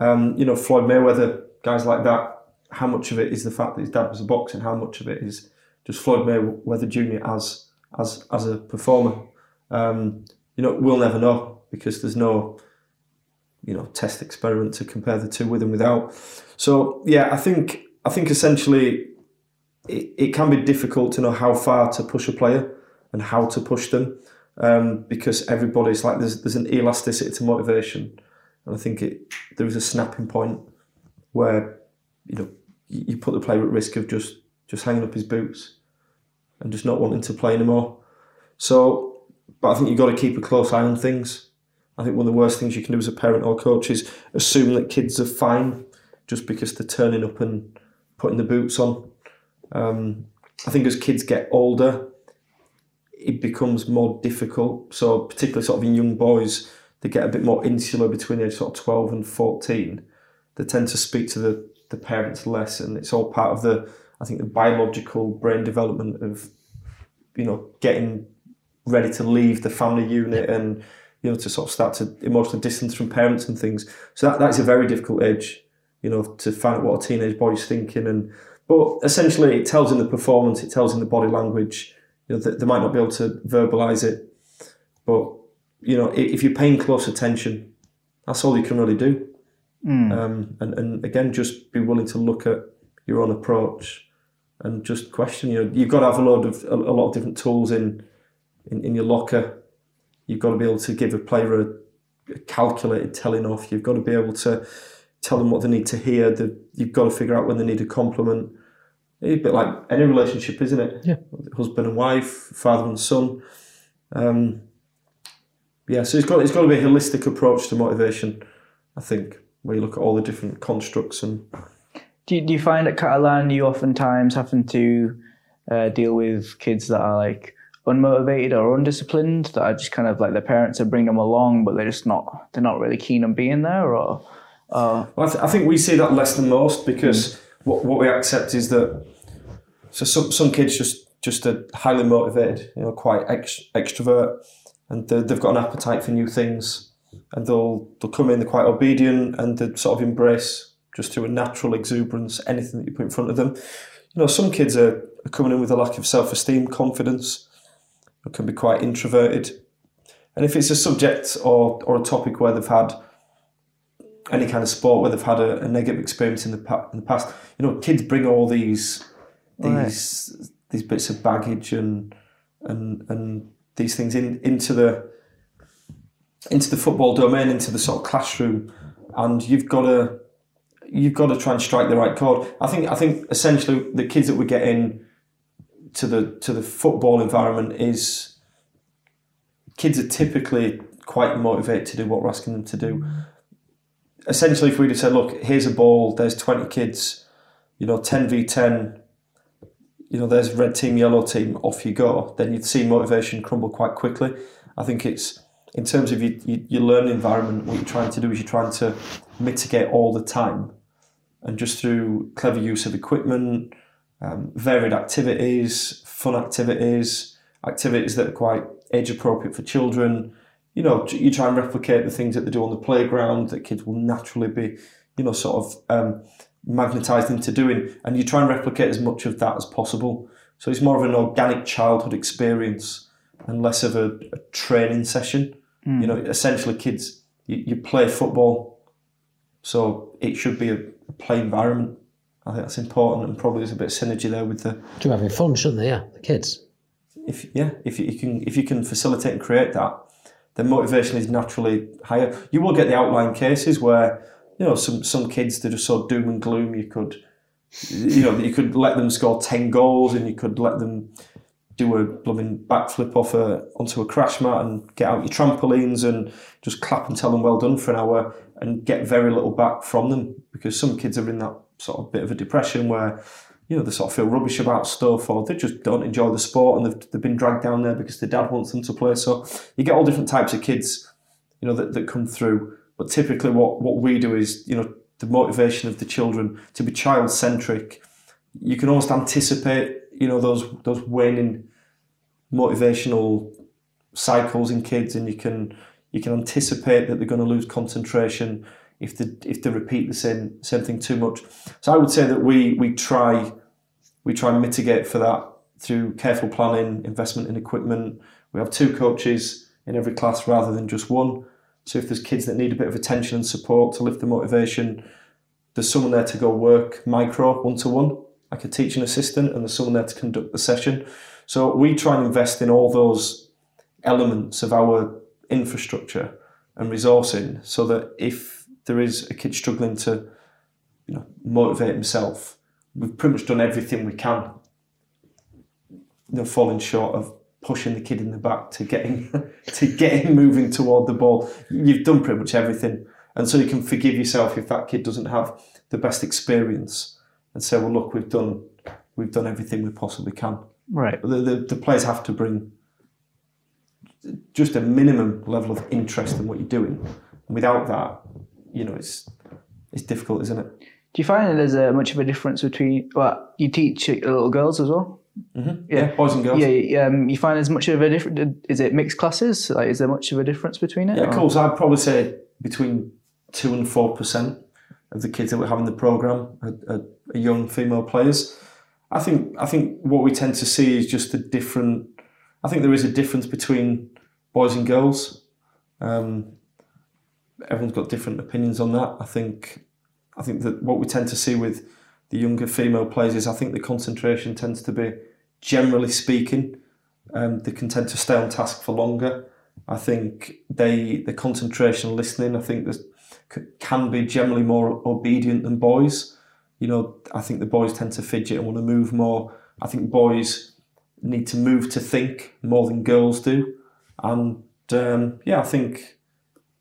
You know, Floyd Mayweather, guys like that. How much of it is the fact that his dad was a boxer, and how much of it is just Floyd Mayweather Jr. as a performer? You know, we'll never know, because there's no, you know, test experiment to compare the two with and without. So yeah, I think essentially it can be difficult to know how far to push a player and how to push them, because everybody's like, there's an elasticity to motivation, and I think there is a snapping point where, you know, you put the player at risk of just hanging up his boots and just not wanting to play anymore. So, but I think you've got to keep a close eye on things. I think one of the worst things you can do as a parent or coach is assume that kids are fine just because they're turning up and putting the boots on. I think as kids get older, it becomes more difficult. So particularly sort of in young boys, they get a bit more insular between the age sort of 12 and 14. They tend to speak to the parents less, and it's all part of the biological brain development of, you know, getting ready to leave the family unit and, you know, to sort of start to emotionally distance from parents and things. So that's a very difficult age, you know, to find out what a teenage boy's thinking. But essentially it tells in the performance, it tells in the body language. You know, they might not be able to verbalise it, but, you know, if you're paying close attention, that's all you can really do. And again, just be willing to look at your own approach and just question. You know, you've got to have a lot of different tools in your locker. You've got to be able to give a player a calculated telling off. You've got to be able to tell them what they need to hear. You've got to figure out when they need a compliment. It's a bit like any relationship, isn't it? Yeah. Husband and wife, father and son. So it's got to be a holistic approach to motivation, I think, where you look at all the different constructs. And do you find at Catalan you oftentimes having to deal with kids that are like unmotivated or undisciplined, that are just kind of like the parents are bringing them along, but they're not really keen on being there? Or I think we see that less than most, because what we accept is that some kids just are highly motivated, you know, quite extrovert, and they've got an appetite for new things, and they'll come in, they're quite obedient, and they sort of embrace just through a natural exuberance anything that you put in front of them. You know, some kids are coming in with a lack of self-esteem, confidence, or can be quite introverted. And if it's a subject or a topic where they've had any kind of sport where they've had a negative experience in the past, you know, kids bring all these bits of baggage and these things into the football domain, into the sort of classroom, and you've got to try and strike the right chord. I think essentially the kids that we get in to the football environment is kids are typically quite motivated to do what we're asking them to do. Essentially, if we'd have said, look, here's a ball, there's 20 kids, you know, 10v10, you know, there's red team, yellow team, off you go, then you'd see motivation crumble quite quickly. I think it's, in terms of your learning environment, what you're trying to do is you're trying to mitigate all the time. And just through clever use of equipment, varied activities, fun activities, activities that are quite age-appropriate for children, you know, you try and replicate the things that they do on the playground that kids will naturally be, you know, sort of magnetised into doing, and you try and replicate as much of that as possible. So it's more of an organic childhood experience and less of a training session. Mm. You know, essentially kids, you play football, so it should be a play environment. I think that's important, and probably there's a bit of synergy there with the... They're having fun, shouldn't they, yeah, the kids? If you can facilitate and create that, then motivation is naturally higher. You will get the outlying cases where, you know, some kids that are so doom and gloom, you could let them score 10 goals and you could let them do a blooming backflip onto a crash mat and get out your trampolines and just clap and tell them well done for an hour and get very little back from them, because some kids are in that sort of bit of a depression where, you know, they sort of feel rubbish about stuff, or they just don't enjoy the sport, and they've been dragged down there because their dad wants them to play. So you get all different types of kids, you know, that come through. But typically what we do is, you know, the motivation of the children to be child-centric. You can almost anticipate, you know, those waning motivational cycles in kids, and you can anticipate that they're going to lose concentration if they repeat the same thing too much. So I would say that we try and mitigate for that through careful planning, investment in equipment. We have 2 coaches in every class rather than just one. So if there's kids that need a bit of attention and support to lift the motivation, there's someone there to go work micro, one-to-one, like a teaching assistant, and there's someone there to conduct the session. So we try and invest in all those elements of our infrastructure and resourcing so that if there is a kid struggling to, you know, motivate himself, we've pretty much done everything we can, you know, falling short of pushing the kid in the back to get him moving toward the ball. You've done pretty much everything, and so you can forgive yourself if that kid doesn't have the best experience, and say, well, look, we've done everything we possibly can. Right. The players have to bring just a minimum level of interest in what you're doing, and without that, you know, it's difficult, isn't it? Do you find that there's much of a difference between, well, you teach little girls as well? Mm-hmm. Yeah, boys and girls. Yeah, you find there's much of a difference, is it mixed classes? Like, is there much of a difference between it? Yeah, of course, I'd probably say between 2 and 4% of the kids that we have in the programme are young female players. I think what we tend to see is just the different, I think there is a difference between boys and girls. Everyone's got different opinions on that. I think that what we tend to see with the younger female players is, I think the concentration tends to be, generally speaking, they can tend to stay on task for longer. I think the concentration listening, I think can be generally more obedient than boys. You know, I think the boys tend to fidget and want to move more. I think boys need to move to think more than girls do. And I think,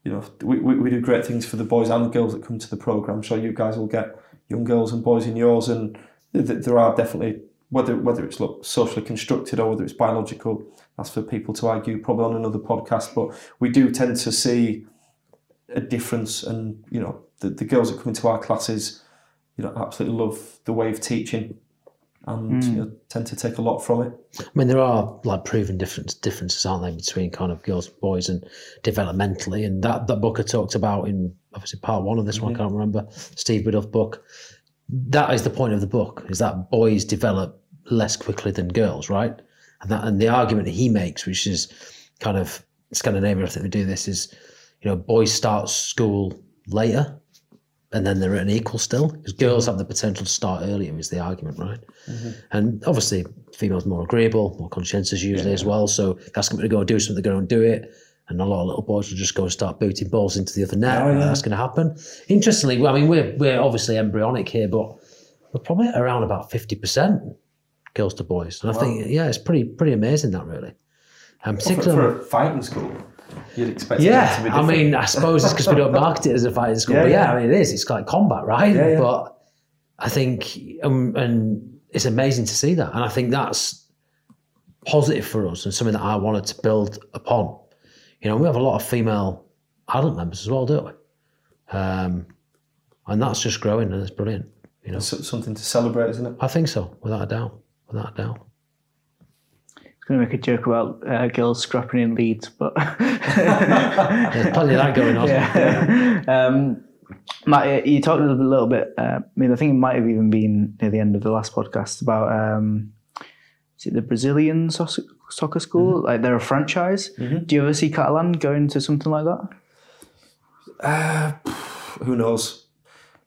you know, we do great things for the boys and the girls that come to the programme. I'm sure you guys will get young girls and boys in yours, and there are definitely, whether it's socially constructed or whether it's biological, that's for people to argue, probably on another podcast. But we do tend to see a difference, and, you know, the girls that come into our classes, you know, absolutely love the way of teaching. and you tend to take a lot from it. I mean, there are like proven differences, aren't there, between kind of girls and boys and developmentally. And that book I talked about in obviously part one of this one, I can't remember, Steve Biddulph's book. That is the point of the book, is that boys develop less quickly than girls, right? And the argument he makes, which is kind of Scandinavia, I think we do this, is, you know, boys start school later and then they're at an equal still, because girls have the potential to start earlier, is the argument, right? And obviously females are more agreeable, more conscientious usually as well. So ask them to go and do something, they go and do it. And a lot of little boys will just go and start booting balls into the other net. Oh, yeah. That's going to happen. Interestingly, I mean, we're obviously embryonic here, but we're probably around about 50% girls to boys. And I think, yeah, it's pretty amazing that, really. Particularly for a fighting school, you'd expect it to be different. I mean, I suppose it's because we don't market it as a fighting school. Yeah, I mean, it is. It's like combat, right? Yeah. But I think, and it's amazing to see that. And I think that's positive for us and something that I wanted to build upon. You know, we have a lot of female adult members as well, don't we? And that's just growing, and it's brilliant. You know, it's something to celebrate, isn't it? I think so, without a doubt. I was going to make a joke about girls scrapping in Leeds, but there's plenty of that going on. Yeah. Matt, you talked a little bit. I mean, I think it might have even been near the end of the last podcast about is it the Brazilian soccer school? Like, they're a franchise. Do you ever see Catalan going to something like that? Who knows?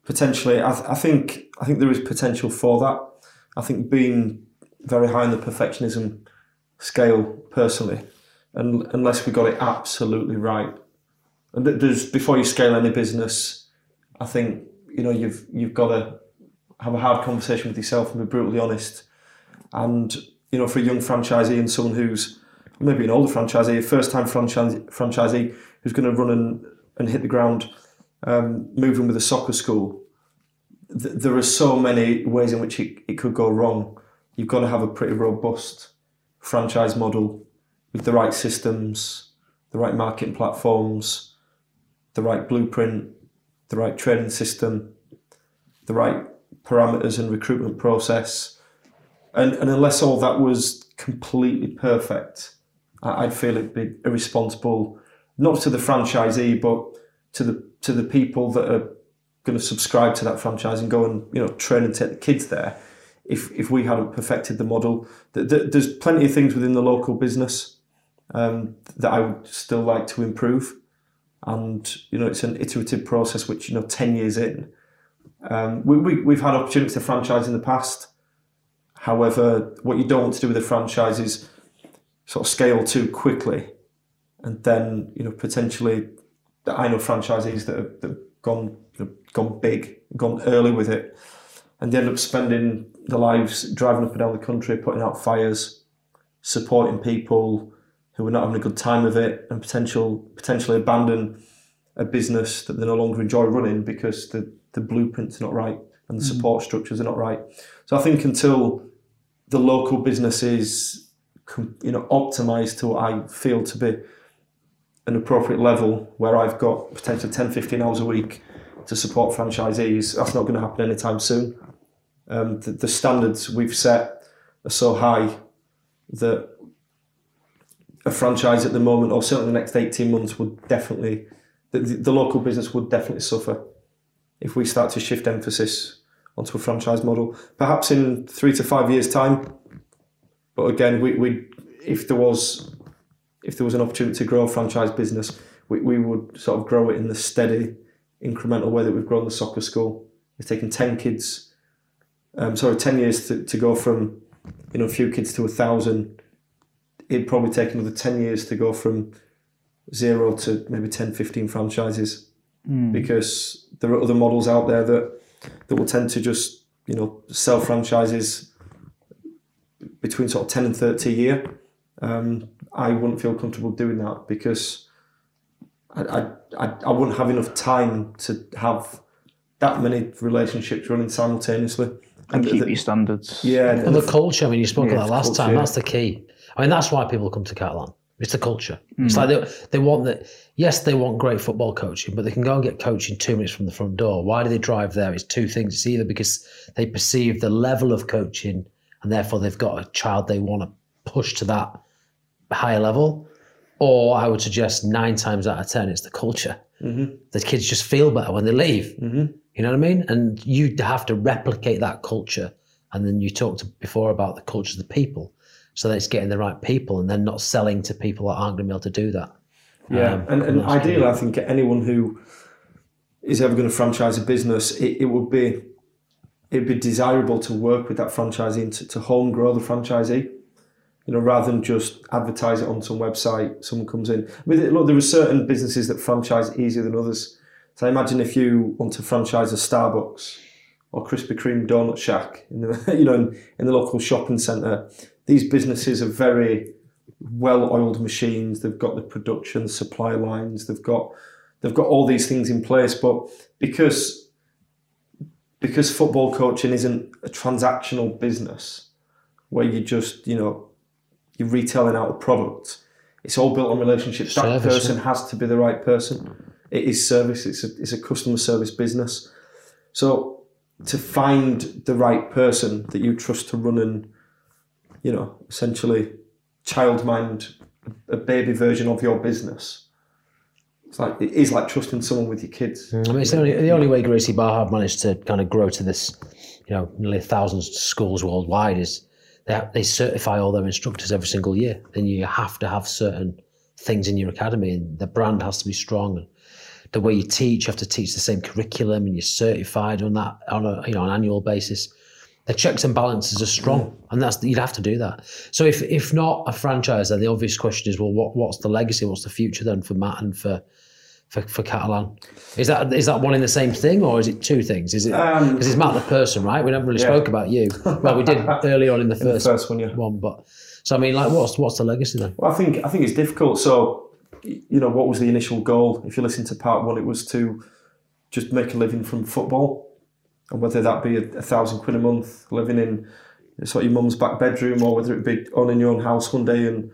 Potentially. I think there is potential for that. I think being very high on the perfectionism scale personally, and unless we got it absolutely right, and there's, before you scale any business, I think, you know, you've got to have a hard conversation with yourself and be brutally honest. And, you know, for a young franchisee and someone who's maybe an older franchisee, a first-time franchisee who's going to run and hit the ground, moving with a soccer school, there are so many ways in which it could go wrong. You've got to have a pretty robust franchise model with the right systems, the right marketing platforms, the right blueprint, the right training system, the right parameters and recruitment process. And unless all that was completely perfect, I'd feel it'd be irresponsible, not to the franchisee, but to the people that are going to subscribe to that franchise and go and, you know, train and take the kids there. If we hadn't perfected the model, there's plenty of things within the local business that I would still like to improve. And, you know, it's an iterative process, which, you know, 10 years in, we've had opportunities to franchise in the past. However, what you don't want to do with a franchise is sort of scale too quickly, and then, you know, potentially, I know franchisees that have gone big, gone early with it, and they end up spending their lives driving up and down the country, putting out fires, supporting people who are not having a good time of it, and potentially abandon a business that they no longer enjoy running because the blueprint's not right and the support structures are not right. So I think until the local business is, you know, optimised to what I feel to be an appropriate level, where I've got potentially 10, 15 hours a week to support franchisees, that's not going to happen anytime soon. The standards we've set are so high that a franchise at the moment, or certainly the next 18 months, would definitely, the local business would definitely suffer if we start to shift emphasis onto a franchise model, perhaps in 3 to 5 years' time. But again, if there was an opportunity to grow a franchise business, we would sort of grow it in the steady, incremental way that we've grown the soccer school. It's taken 10 years to go from, you know, a few kids to 1,000. It'd probably take another 10 years to go from 0 to maybe 10, 15 franchises, because there are other models out there that will tend to just, you know, sell franchises between sort of 10 and 30 a year. I wouldn't feel comfortable doing that because I wouldn't have enough time to have that many relationships running simultaneously. And keep your standards. Yeah. And the culture, I mean, you spoke about that last time, that's the key. I mean, that's why people come to Catalan. It's the culture. It's like they want that. Yes, they want great football coaching, but they can go and get coaching 2 minutes from the front door. Why do they drive there? It's two things. It's either because they perceive the level of coaching and therefore they've got a child they want to push to that higher level. Or I would suggest 9 times out of 10, it's the culture. Mm-hmm. The kids just feel better when they leave. Mm-hmm. You know what I mean? And you have to replicate that culture. And then you talked before about the culture of the people. So that it's getting the right people and then not selling to people that aren't going to be able to do that. Yeah, and ideally, I think anyone who is ever going to franchise a business, it would be desirable to work with that franchisee and to home grow the franchisee. You know, rather than just advertise it on some website, someone comes in. I mean, look, there are certain businesses that franchise easier than others. So I imagine if you want to franchise a Starbucks or Krispy Kreme donut shack in the local shopping centre, these businesses are very well-oiled machines. They've got the production, supply lines. They've got all these things in place. But because football coaching isn't a transactional business where you just you're retailing out a product, it's all built on relationships. Service. That person has to be the right person. It is service. It's a customer service business. So to find the right person that you trust to run and essentially childmind a baby version of your business. It is like trusting someone with your kids. I mean, it's the only way Gracie Barhard managed to kind of grow to this, nearly 1,000 schools worldwide is they certify all their instructors every single year. And you have to have certain things in your academy, and the brand has to be strong. And the way you teach, you have to teach the same curriculum, and you're certified on that on a an annual basis. The checks and balances are strong, and you'd have to do that. So if not a franchise, then the obvious question is, well, what's the legacy? What's the future then for Matt and for Catalan? Is that one in the same thing, or is it two things? Is it because it's Matt the person, right? We haven't really spoke about you. Well, we did early on in the first one, but so I mean, what's the legacy then? Well, I think it's difficult. So what was the initial goal? If you listen to part one, it was to just make a living from football. And whether that be £1,000 a month living in sort of your mum's back bedroom, or whether it be owning your own house one day and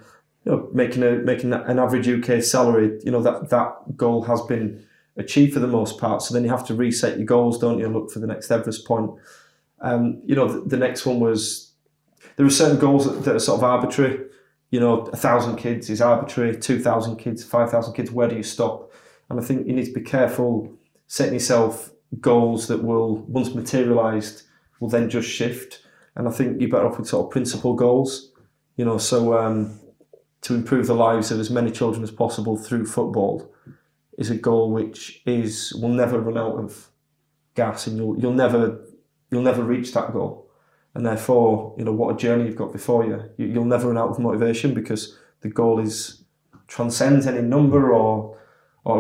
making an average UK salary, that goal has been achieved for the most part. So then you have to reset your goals, don't you, and look for the next Everest point. The next one was, there are certain goals that are sort of arbitrary. 1,000 kids is arbitrary, 2,000 kids, 5,000 kids, where do you stop? And I think you need to be careful setting yourself goals that will, once materialised, will then just shift. And I think you're better off with sort of principal goals, to improve the lives of as many children as possible through football is a goal which will never run out of gas, and you'll never reach that goal. And therefore, what a journey you've got before you. You'll never run out of motivation because the goal transcends any number or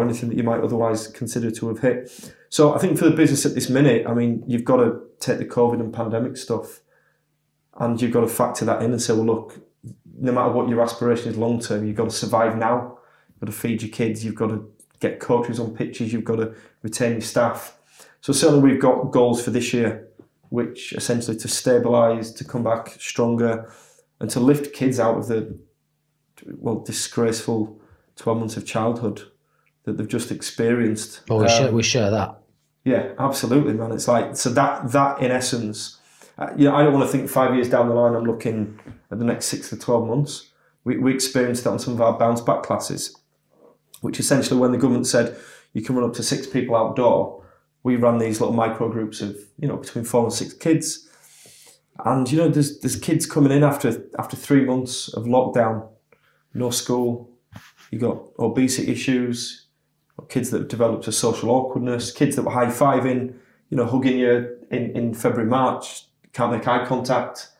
anything that you might otherwise consider to have hit. So I think for the business at this minute, I mean, you've got to take the COVID and pandemic stuff and you've got to factor that in and say, well, look, no matter what your aspiration is long term, you've got to survive now. You've got to feed your kids. You've got to get coaches on pitches. You've got to retain your staff. So certainly we've got goals for this year, which essentially to stabilise, to come back stronger and to lift kids out of the, disgraceful 12 months of childhood that they've just experienced. Well, we share that. Yeah, absolutely, man. It's like, so that in essence, I don't want to think 5 years down the line, I'm looking at the next 6 to 12 months. We experienced that on some of our bounce back classes, which essentially when the government said you can run up to 6 people outdoor, we ran these little micro groups of, between 4 and 6 kids. And, there's kids coming in after 3 months of lockdown, no school, you got obesity issues, kids that have developed a social awkwardness, kids that were high-fiving, hugging you in February, March, can't make eye contact,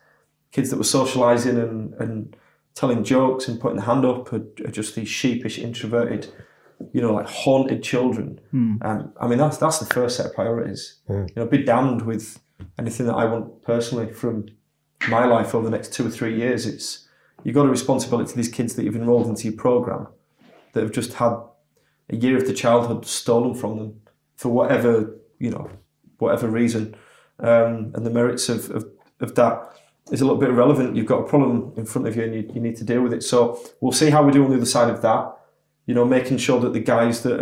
kids that were socialising and telling jokes and putting the hand up are just these sheepish, introverted, haunted children. Mm. I mean, that's the first set of priorities. Mm. Be damned with anything that I want personally from my life over the next 2 or 3 years. You've got a responsibility to these kids that you've enrolled into your programme that have just had a year of the childhood stolen from them for whatever reason. And the merits of that is a little bit irrelevant. You've got a problem in front of you and you need to deal with it. So we'll see how we do on the other side of that. Making sure that the guys that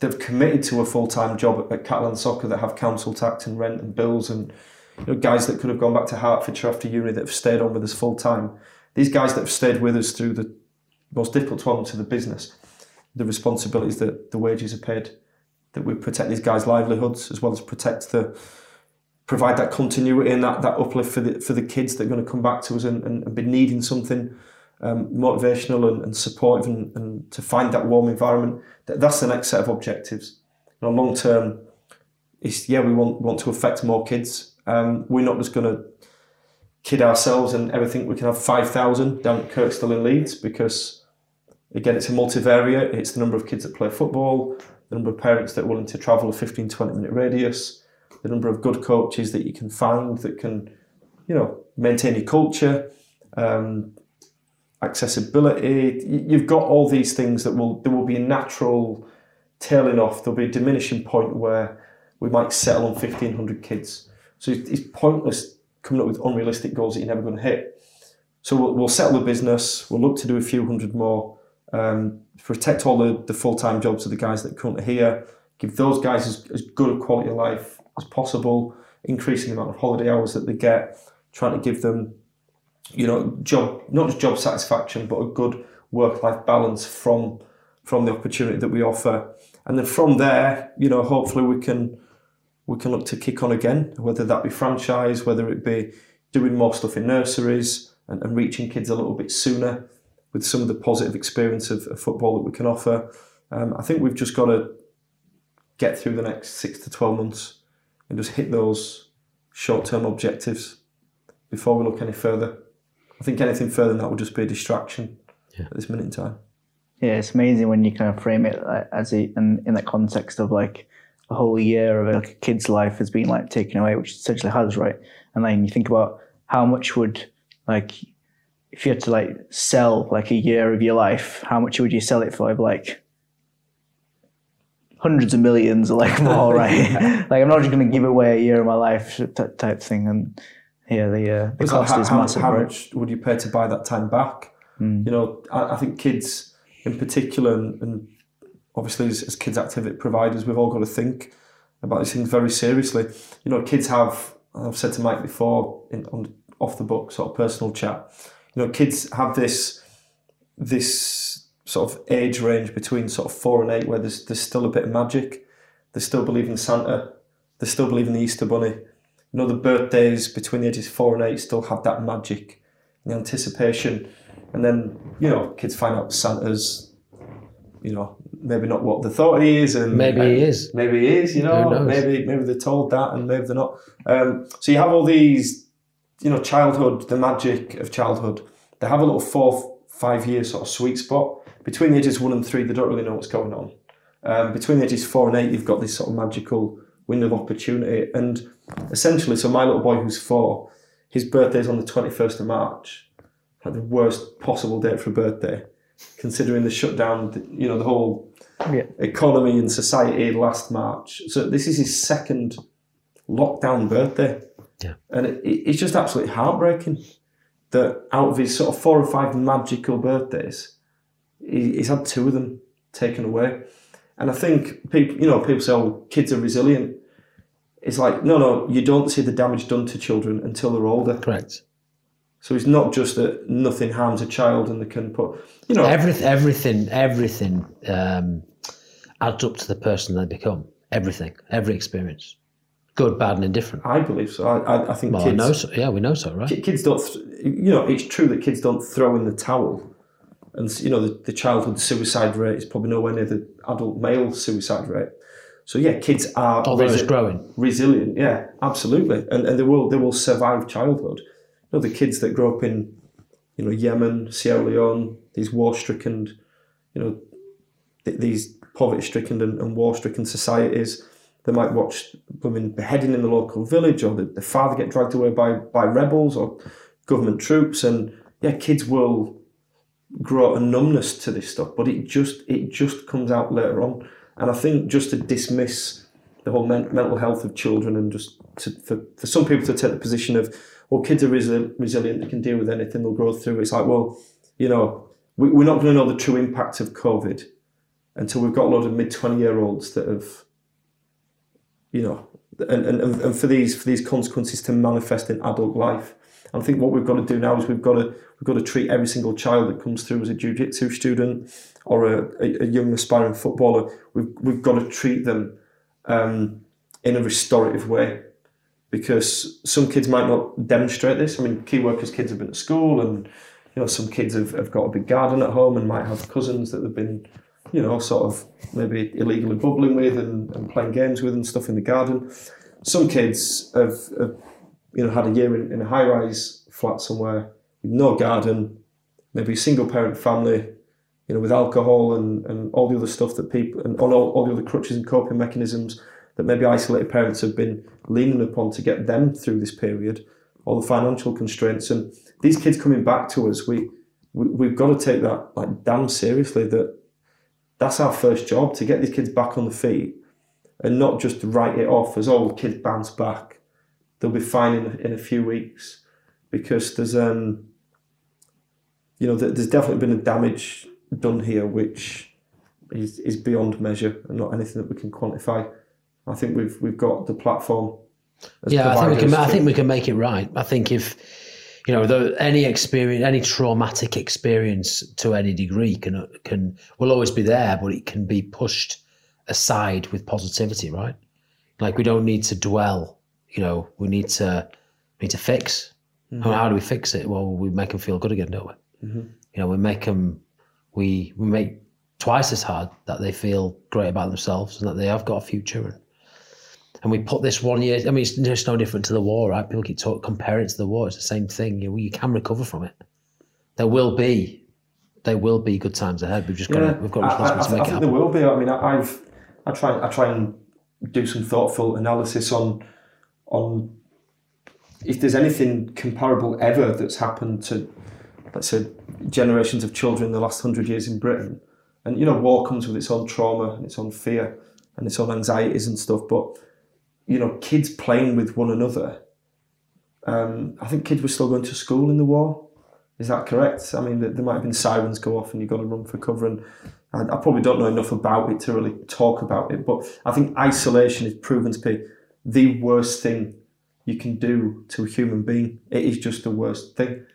have committed to a full-time job at Catalan Soccer that have council tax and rent and bills and, you know, guys that could have gone back to Hertfordshire after uni that have stayed on with us full time. These guys that have stayed with us through the most difficult elements of the business, the responsibilities that the wages are paid, that we protect these guys' livelihoods as well as protect the, provide that continuity and that, that uplift for the kids that are going to come back to us and be needing something motivational and supportive and to find that warm environment. That's the next set of objectives. And on long term, it's, yeah, we want to affect more kids. We're not just going to kid ourselves and everything. We can have 5,000 down at Kirkstall in Leeds because, again, it's a multivariate. It's the number of kids that play football, the number of parents that are willing to travel a 15, 20-minute radius, the number of good coaches that you can find that can, you know, maintain your culture, accessibility. You've got all these things that will, there will be a natural tailing off. There'll be a diminishing point where we might settle on 1,500 kids. So it's pointless coming up with unrealistic goals that you're never going to hit. So we'll settle the business. We'll look to do a few hundred more, protect all the full-time jobs of the guys that come here, give those guys as good a quality of life as possible, increasing the amount of holiday hours that they get, trying to give them, you know, job, not just job satisfaction, but a good work-life balance from the opportunity that we offer. And then from there, you know, hopefully we can look to kick on again, whether that be franchise, whether it be doing more stuff in nurseries and reaching kids a little bit sooner with some of the positive experience of football that we can offer. I think we've just got to get through the next 6 to 12 months and just hit those short-term objectives before we look any further. I think anything further than that would just be a distraction at this minute in time. Yeah, it's amazing when you kind of frame it as in that context of like, a whole year of like a kid's life has been like taken away, which essentially has, right? And then you think about how much would, like, if you had to like sell like a year of your life, how much would you sell it for? Like hundreds of millions or like more, right? Like I'm not just going to give away a year of my life type thing. And yeah, the cost is massive. How much would you pay to buy that time back? You know, I think kids in particular and obviously, as kids' activity providers, we've all got to think about these things very seriously. You know, kids have, I've said to Mike before, on off the book sort of personal chat, you know, kids have this sort of age range between sort of 4 and 8 where there's still a bit of magic. They still believe in Santa. They still believe in the Easter Bunny. You know, the birthdays between the ages 4 and 8 still have that magic and the anticipation. And then, you know, kids find out Santa's, you know, maybe not what they thought he is, and maybe he is, you know, maybe they're told that, and maybe they're not. So you have all these, you know, childhood, the magic of childhood. They have a little 4-5 year sort of sweet spot. Between the ages 1 and 3, they don't really know what's going on. Between the ages 4 and 8, you've got this sort of magical window of opportunity, and essentially, so my little boy who's 4, his birthday's on the 21st of March, like the worst possible date for a birthday, considering the shutdown, you know, the whole economy and society last March. So this is his second lockdown birthday. Yeah. And it's just absolutely heartbreaking that out of his sort of 4 or 5 magical birthdays, he's had 2 of them taken away. And I think people say, oh, kids are resilient. It's like, no, you don't see the damage done to children until they're older. Correct. So it's not just that nothing harms a child and they can put, you know... Everything adds up to the person they become. Everything. Every experience. Good, bad and indifferent. I believe so. I think kids... I know so. Yeah, we know so, right? Kids don't... You know, it's true that kids don't throw in the towel. And, you know, the childhood suicide rate is probably nowhere near the adult male suicide rate. So, yeah, kids are... Although it's growing. Resilient, yeah, absolutely. And they will survive childhood. You know, the kids that grow up in, you know, Yemen, Sierra Leone, these war-stricken, you know, these poverty-stricken and war-stricken societies, they might watch women beheading in the local village, or the father get dragged away by rebels or government troops, and yeah, kids will grow a numbness to this stuff, but it just comes out later on. And I think just to dismiss the whole mental health of children and just for some people to take the position of, well, kids are resilient, they can deal with anything, they'll grow through. It's like, well, you know, we're not going to know the true impact of COVID until we've got a lot of mid-20-year-olds that have, you know, and for these consequences to manifest in adult life. And I think what we've got to do now is we've got to treat every single child that comes through as a jiu-jitsu student or a young aspiring footballer. We've got to treat them in a restorative way, because some kids might not demonstrate this. I mean, key workers' kids have been to school, and you know, some kids have got a big garden at home and might have cousins that they've been, you know, sort of maybe illegally bubbling with and playing games with and stuff in the garden. Some kids have you know, had a year in a high-rise flat somewhere with no garden, maybe a single-parent family, you know, with alcohol and all the other stuff that people, and all the other crutches and coping mechanisms that maybe isolated parents have been leaning upon to get them through this period, or the financial constraints. And these kids coming back to us, we've got to take that like damn seriously. That's our first job, to get these kids back on the feet and not just write it off as, oh, kids bounce back, they'll be fine in a few weeks, because there's you know, there's definitely been a damage done here which is beyond measure and not anything that we can quantify. I think we've got the platform. Yeah, I think we can make it right. I think if, you know, any experience, any traumatic experience to any degree will always be there, but it can be pushed aside with positivity, right? Like, we don't need to dwell. You know, we need to fix. Mm-hmm. And how do we fix it? Well, we make them feel good again, don't we? Mm-hmm. You know, we make twice as hard that they feel great about themselves and that they have got a future. And we put this 1 year, I mean, it's just no different to the war, right? People keep compare it to the war. It's the same thing. You can recover from it. There will be good times ahead. We've just got to responsibility to make it happen. There will be. I mean, I try and do some thoughtful analysis on if there's anything comparable ever that's happened to, let's say, generations of children in the last 100 years in Britain. And, you know, war comes with its own trauma and its own fear and its own anxieties and stuff. But, you know, kids playing with one another. I think kids were still going to school in the war. Is that correct? I mean, there might have been sirens go off and you've got to run for cover. And I probably don't know enough about it to really talk about it. But I think isolation is proven to be the worst thing you can do to a human being. It is just the worst thing.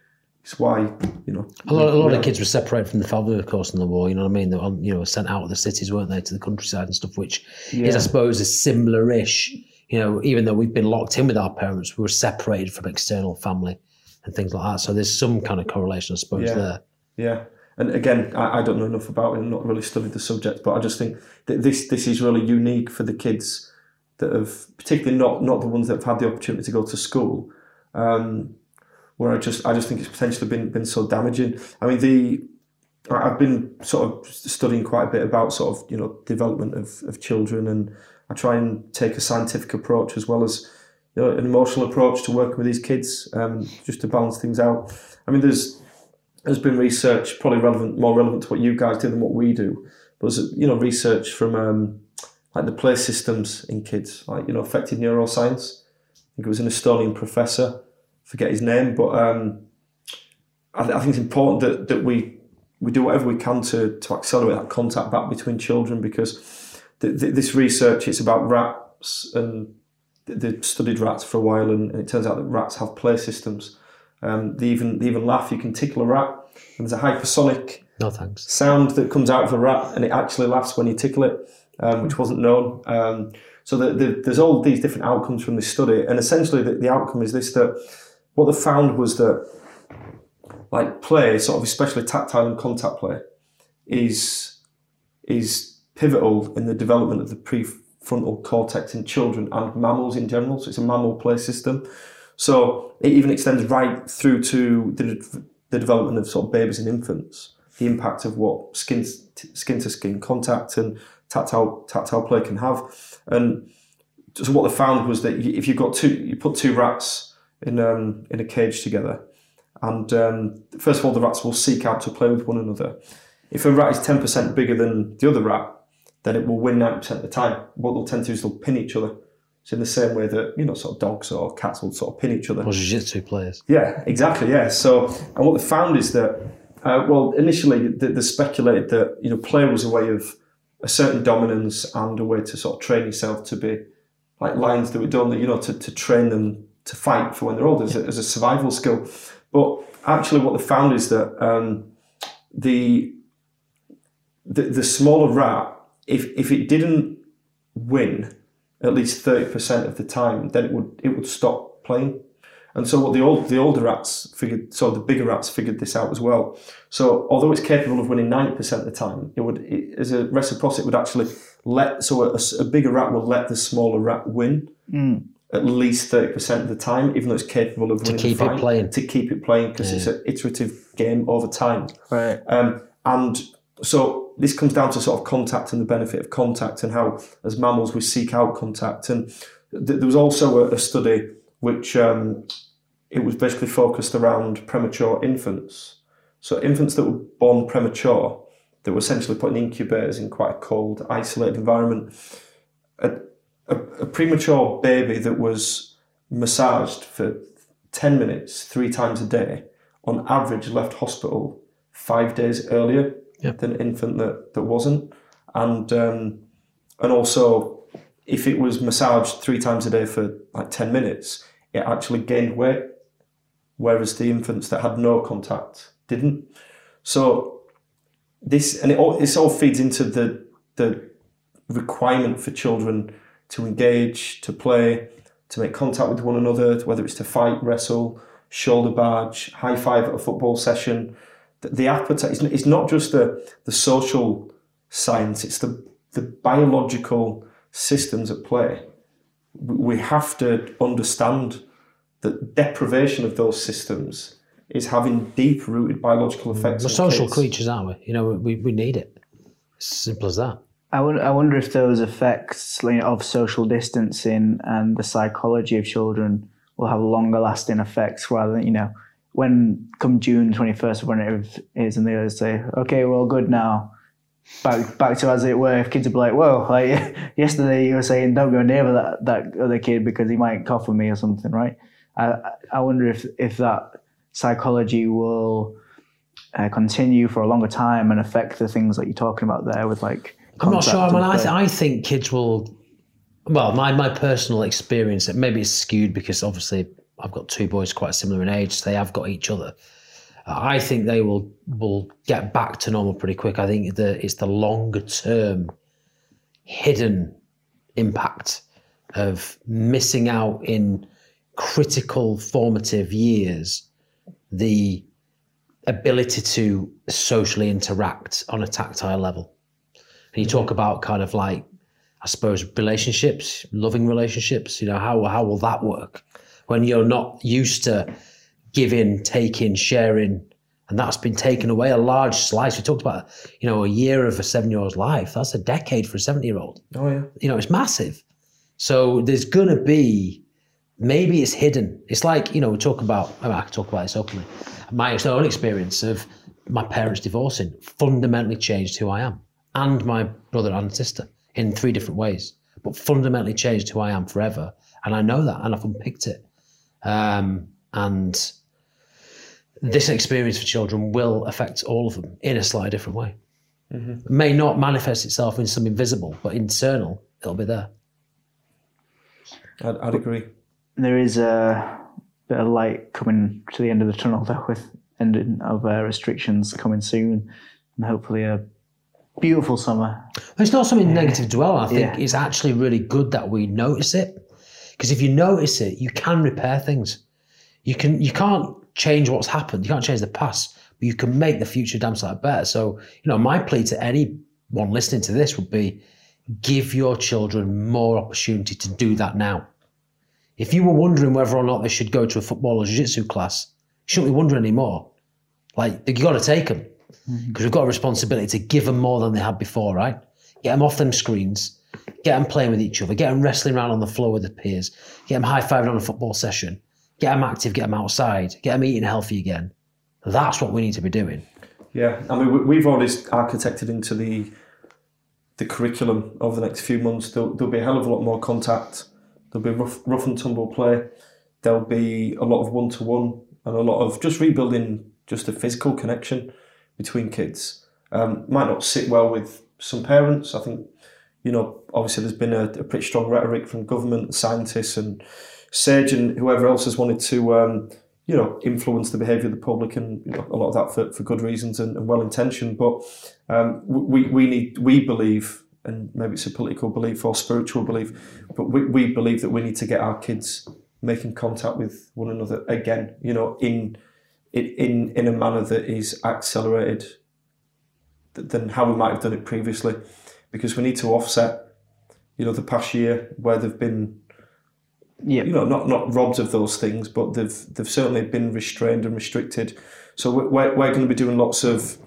It's why, you know... A lot of kids were separated from the family, of course, in the war, you know what I mean? They were, you know, sent out of the cities, weren't they, to the countryside and stuff, which is, I suppose, a similar-ish, you know, even though we've been locked in with our parents, we were separated from external family and things like that. So there's some kind of correlation, I suppose, there. Yeah. And again, I don't know enough about it. I've not really studied the subject, but I just think that this is really unique for the kids that have, particularly not the ones that have had the opportunity to go to school, where I just think it's potentially been so damaging. I mean, I've been sort of studying quite a bit about sort of, you know, development of children, and I try and take a scientific approach as well as, you know, an emotional approach to working with these kids, just to balance things out. I mean, there's been research, probably more relevant to what you guys do than what we do, but there's, you know, research from like the play systems in kids, like, you know, affected neuroscience. I think it was an Estonian professor, forget his name, but I think it's important that we do whatever we can to accelerate that contact back between children, because this research, it's about rats, and they've studied rats for a while, and it turns out that rats have play systems. They even laugh. You can tickle a rat, and there's a hypersonic sound that comes out of a rat, and it actually laughs when you tickle it, which wasn't known. So there's all these different outcomes from this study, and essentially the outcome is this, that what they found was that, like, play, sort of especially tactile and contact play, is pivotal in the development of the prefrontal cortex in children and mammals in general. So it's a mammal play system. So it even extends right through to the development of sort of babies and infants. The impact of what skin to skin contact and tactile play can have. And so what they found was that if you put two rats in a cage together, and first of all, the rats will seek out to play with one another. If a rat is 10% bigger than the other rat, then it will win 90% of the time. What they'll tend to do is they'll pin each other. So in the same way that, you know, sort of dogs or cats will sort of pin each other. Or jiu-jitsu players. Yeah, exactly, yeah. So, and what they found is that, initially they speculated that, you know, play was a way of a certain dominance and a way to sort of train yourself to be like lines that were done, that, you know, to train them to fight for when they're older, as a survival skill. But actually, what they found is that the smaller rat, if it didn't win at least 30% of the time, then it would stop playing. And so what the older rats figured, so the bigger rats figured this out as well. So although it's capable of winning 90% of the time, it as a reciprocity, it would actually let, so a bigger rat will let the smaller rat win at least 30% of the time, even though it's capable of winning the fight. To keep it playing, because it's an iterative game over time. Right. And so this comes down to sort of contact and the benefit of contact, and how as mammals we seek out contact. And there was also a study which it was basically focused around premature infants. So infants that were born premature, that were essentially put in incubators in quite a cold, isolated environment. A premature baby that was massaged for 10 minutes, 3 times a day, on average left hospital 5 days earlier than an infant that wasn't. And also, if it was massaged 3 times a day for like 10 minutes, it actually gained weight, whereas the infants that had no contact didn't. So this, and it all feeds into the requirement for children to engage, to play, to make contact with one another, whether it's to fight, wrestle, shoulder barge, high five at a football session. The appetite, it's not just the social science, it's the biological systems at play. We have to understand that deprivation of those systems is having deep-rooted biological effects. We're social creatures, aren't we? You know, we need it. It's as simple as that. I wonder if those effects of social distancing and the psychology of children will have longer-lasting effects, rather than, when come June 21st, when it is, and they say, okay, we're all good now. Back to as it were. If kids would be like, whoa, like yesterday you were saying don't go near that other kid because he might cough on me or something, right? I wonder if that psychology will continue for a longer time and affect the things that you're talking about there with like. I'm not sure. I mean, I think kids will. Well, my personal experience, maybe it's skewed because obviously I've got 2 boys quite similar in age, so they have got each other. I think they will get back to normal pretty quick. I think it's the longer term hidden impact of missing out in critical formative years, the ability to socially interact on a tactile level. And you talk about kind of like, I suppose, relationships, loving relationships, how will that work when you're not used to giving, taking, sharing, and that's been taken away, a large slice. We talked about, a year of a 7-year-old's life. That's a decade for a 70-year-old. Oh, yeah. It's massive. So there's going to be, maybe it's hidden. It's like, we talk about, I can talk about this openly. My own experience of my parents divorcing fundamentally changed who I am, and my brother and sister in 3 different ways, but fundamentally changed who I am forever. And I know that, and I've unpicked it. And this experience for children will affect all of them in a slightly different way. Mm-hmm. It may not manifest itself in something visible, but internal, it'll be there. I'd agree. There is a bit of light coming to the end of the tunnel, though, with ending of restrictions coming soon, and hopefully a beautiful summer. It's not something negative to dwell on. I think it's actually really good that we notice it, because if you notice it, you can repair things. You can't change what's happened. You can't change the past, but you can make the future damn sight better. So, my plea to anyone listening to this would be, give your children more opportunity to do that now. If you were wondering whether or not they should go to a football or jiu-jitsu class, you shouldn't be wondering anymore. You've got to take them, because we've got a responsibility to give them more than they had before, right? Get them off them screens, get them playing with each other, get them wrestling around on the floor with their peers, get them high-fiving on a football session. Get them active, get them outside, get them eating healthy again. That's what we need to be doing. Yeah, I mean, we've already architected into the curriculum over the next few months. There'll be a hell of a lot more contact. There'll be rough and tumble play. There'll be a lot of one-to-one and a lot of just rebuilding just a physical connection between kids. Might not sit well with some parents. I think you know, obviously there's been a pretty strong rhetoric from government and scientists and SAGE and whoever else has wanted to, you know, influence the behaviour of the public, and you know, a lot of that for good reasons and well-intentioned. But we believe, and maybe it's a political belief or spiritual belief, but we believe that we need to get our kids making contact with one another again, you know, in a manner that is accelerated than how we might have done it previously, because we need to offset, you know, the past year where they've been, you know, not robbed of those things, but they've certainly been restrained and restricted. So we're going to be doing lots of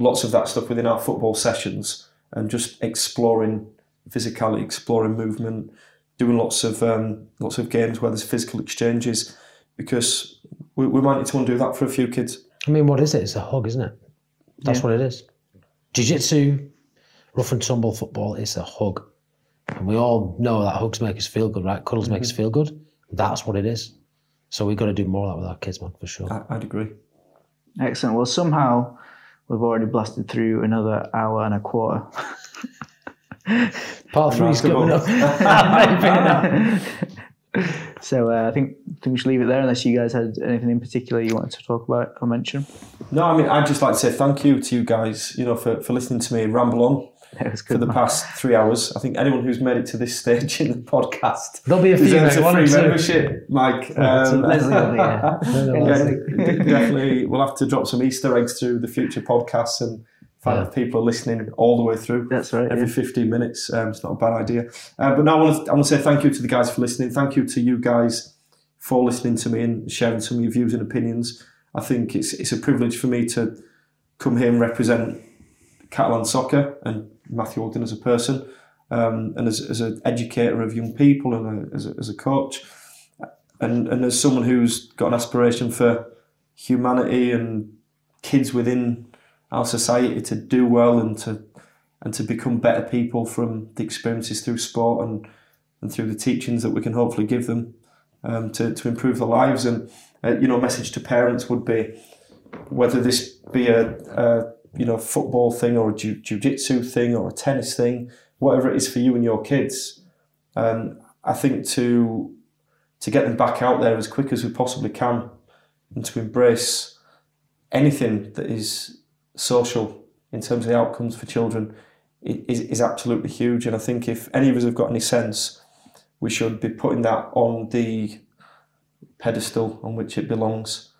that stuff within our football sessions, and just exploring physicality, exploring movement, doing lots of games where there's physical exchanges, because we might need to undo that for a few kids. I mean, what is it? It's a hog, isn't it? That's what it is. Jiu-jitsu, rough and tumble football, it's a hug. And we all know that hugs make us feel good, right? Cuddles make us feel good. That's what it is. So we've got to do more of that with our kids, man, for sure. I'd agree. Excellent. Well, somehow we've already blasted through another hour and a quarter. Part 3's coming up. So I think we should leave it there, unless you guys had anything in particular you wanted to talk about or mention. No, I mean, I'd just like to say thank you to you guys, you know, for listening to me ramble on for the past 3 hours. I think anyone who's made it to this stage in the podcast, there'll be a few deserves a free membership, Mike. Leslie will be here. Definitely, we'll have to drop some Easter eggs through the future podcasts and find if people are listening all the way through. That's right. Every 15 minutes, it's not a bad idea. But now I want to say thank you to the guys for listening. Thank you to you guys for listening to me and sharing some of your views and opinions. I think it's a privilege for me to come here and represent Catalan Soccer and Matthew Ogden as a person, and as an educator of young people, and as a coach, and as someone who's got an aspiration for humanity and kids within our society to do well and to become better people from the experiences through sport and through the teachings that we can hopefully give them, to improve their lives. And you know, a message to parents would be, whether this be a you know, football thing or a jiu-jitsu thing or a tennis thing, whatever it is for you and your kids, I think to get them back out there as quick as we possibly can, and to embrace anything that is social in terms of the outcomes for children is absolutely huge. And I think if any of us have got any sense, we should be putting that on the pedestal on which it belongs.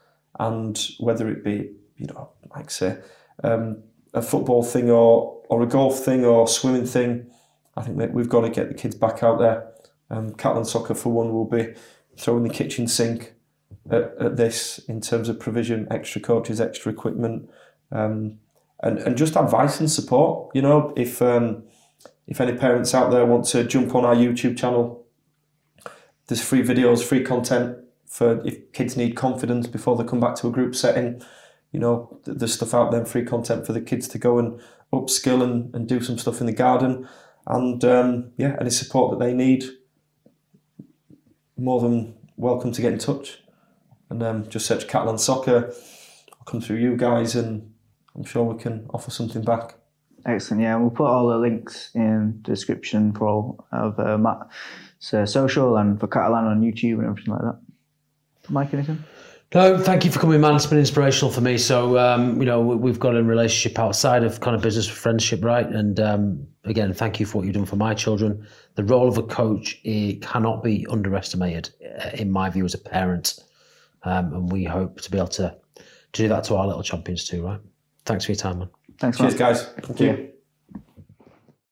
And whether it be, you know, like say, a football thing or a golf thing or swimming thing, I think that we've got to get the kids back out there. Catalan Soccer, for one, will be throwing the kitchen sink at this in terms of provision, extra coaches, extra equipment, and just advice and support. You know, if any parents out there want to jump on our YouTube channel, there's free videos, free content for if kids need confidence before they come back to a group setting. You know, there's stuff out there, free content for the kids to go and upskill and do some stuff in the garden. And any support that they need, more than welcome to get in touch. And just search Catalan Soccer. I'll come through you guys, and I'm sure we can offer something back. Excellent, yeah. We'll put all the links in the description for all of Matt's social and for Catalan on YouTube and everything like that. Mike, anything? No, thank you for coming, man. It's been inspirational for me. So, you know, we've got a relationship outside of kind of business, friendship, right? And again, thank you for what you've done for my children. The role of a coach, it cannot be underestimated, in my view, as a parent. And we hope to be able to do that to our little champions too, right? Thanks for your time, man. Thanks, man. Cheers, guys. Thank you.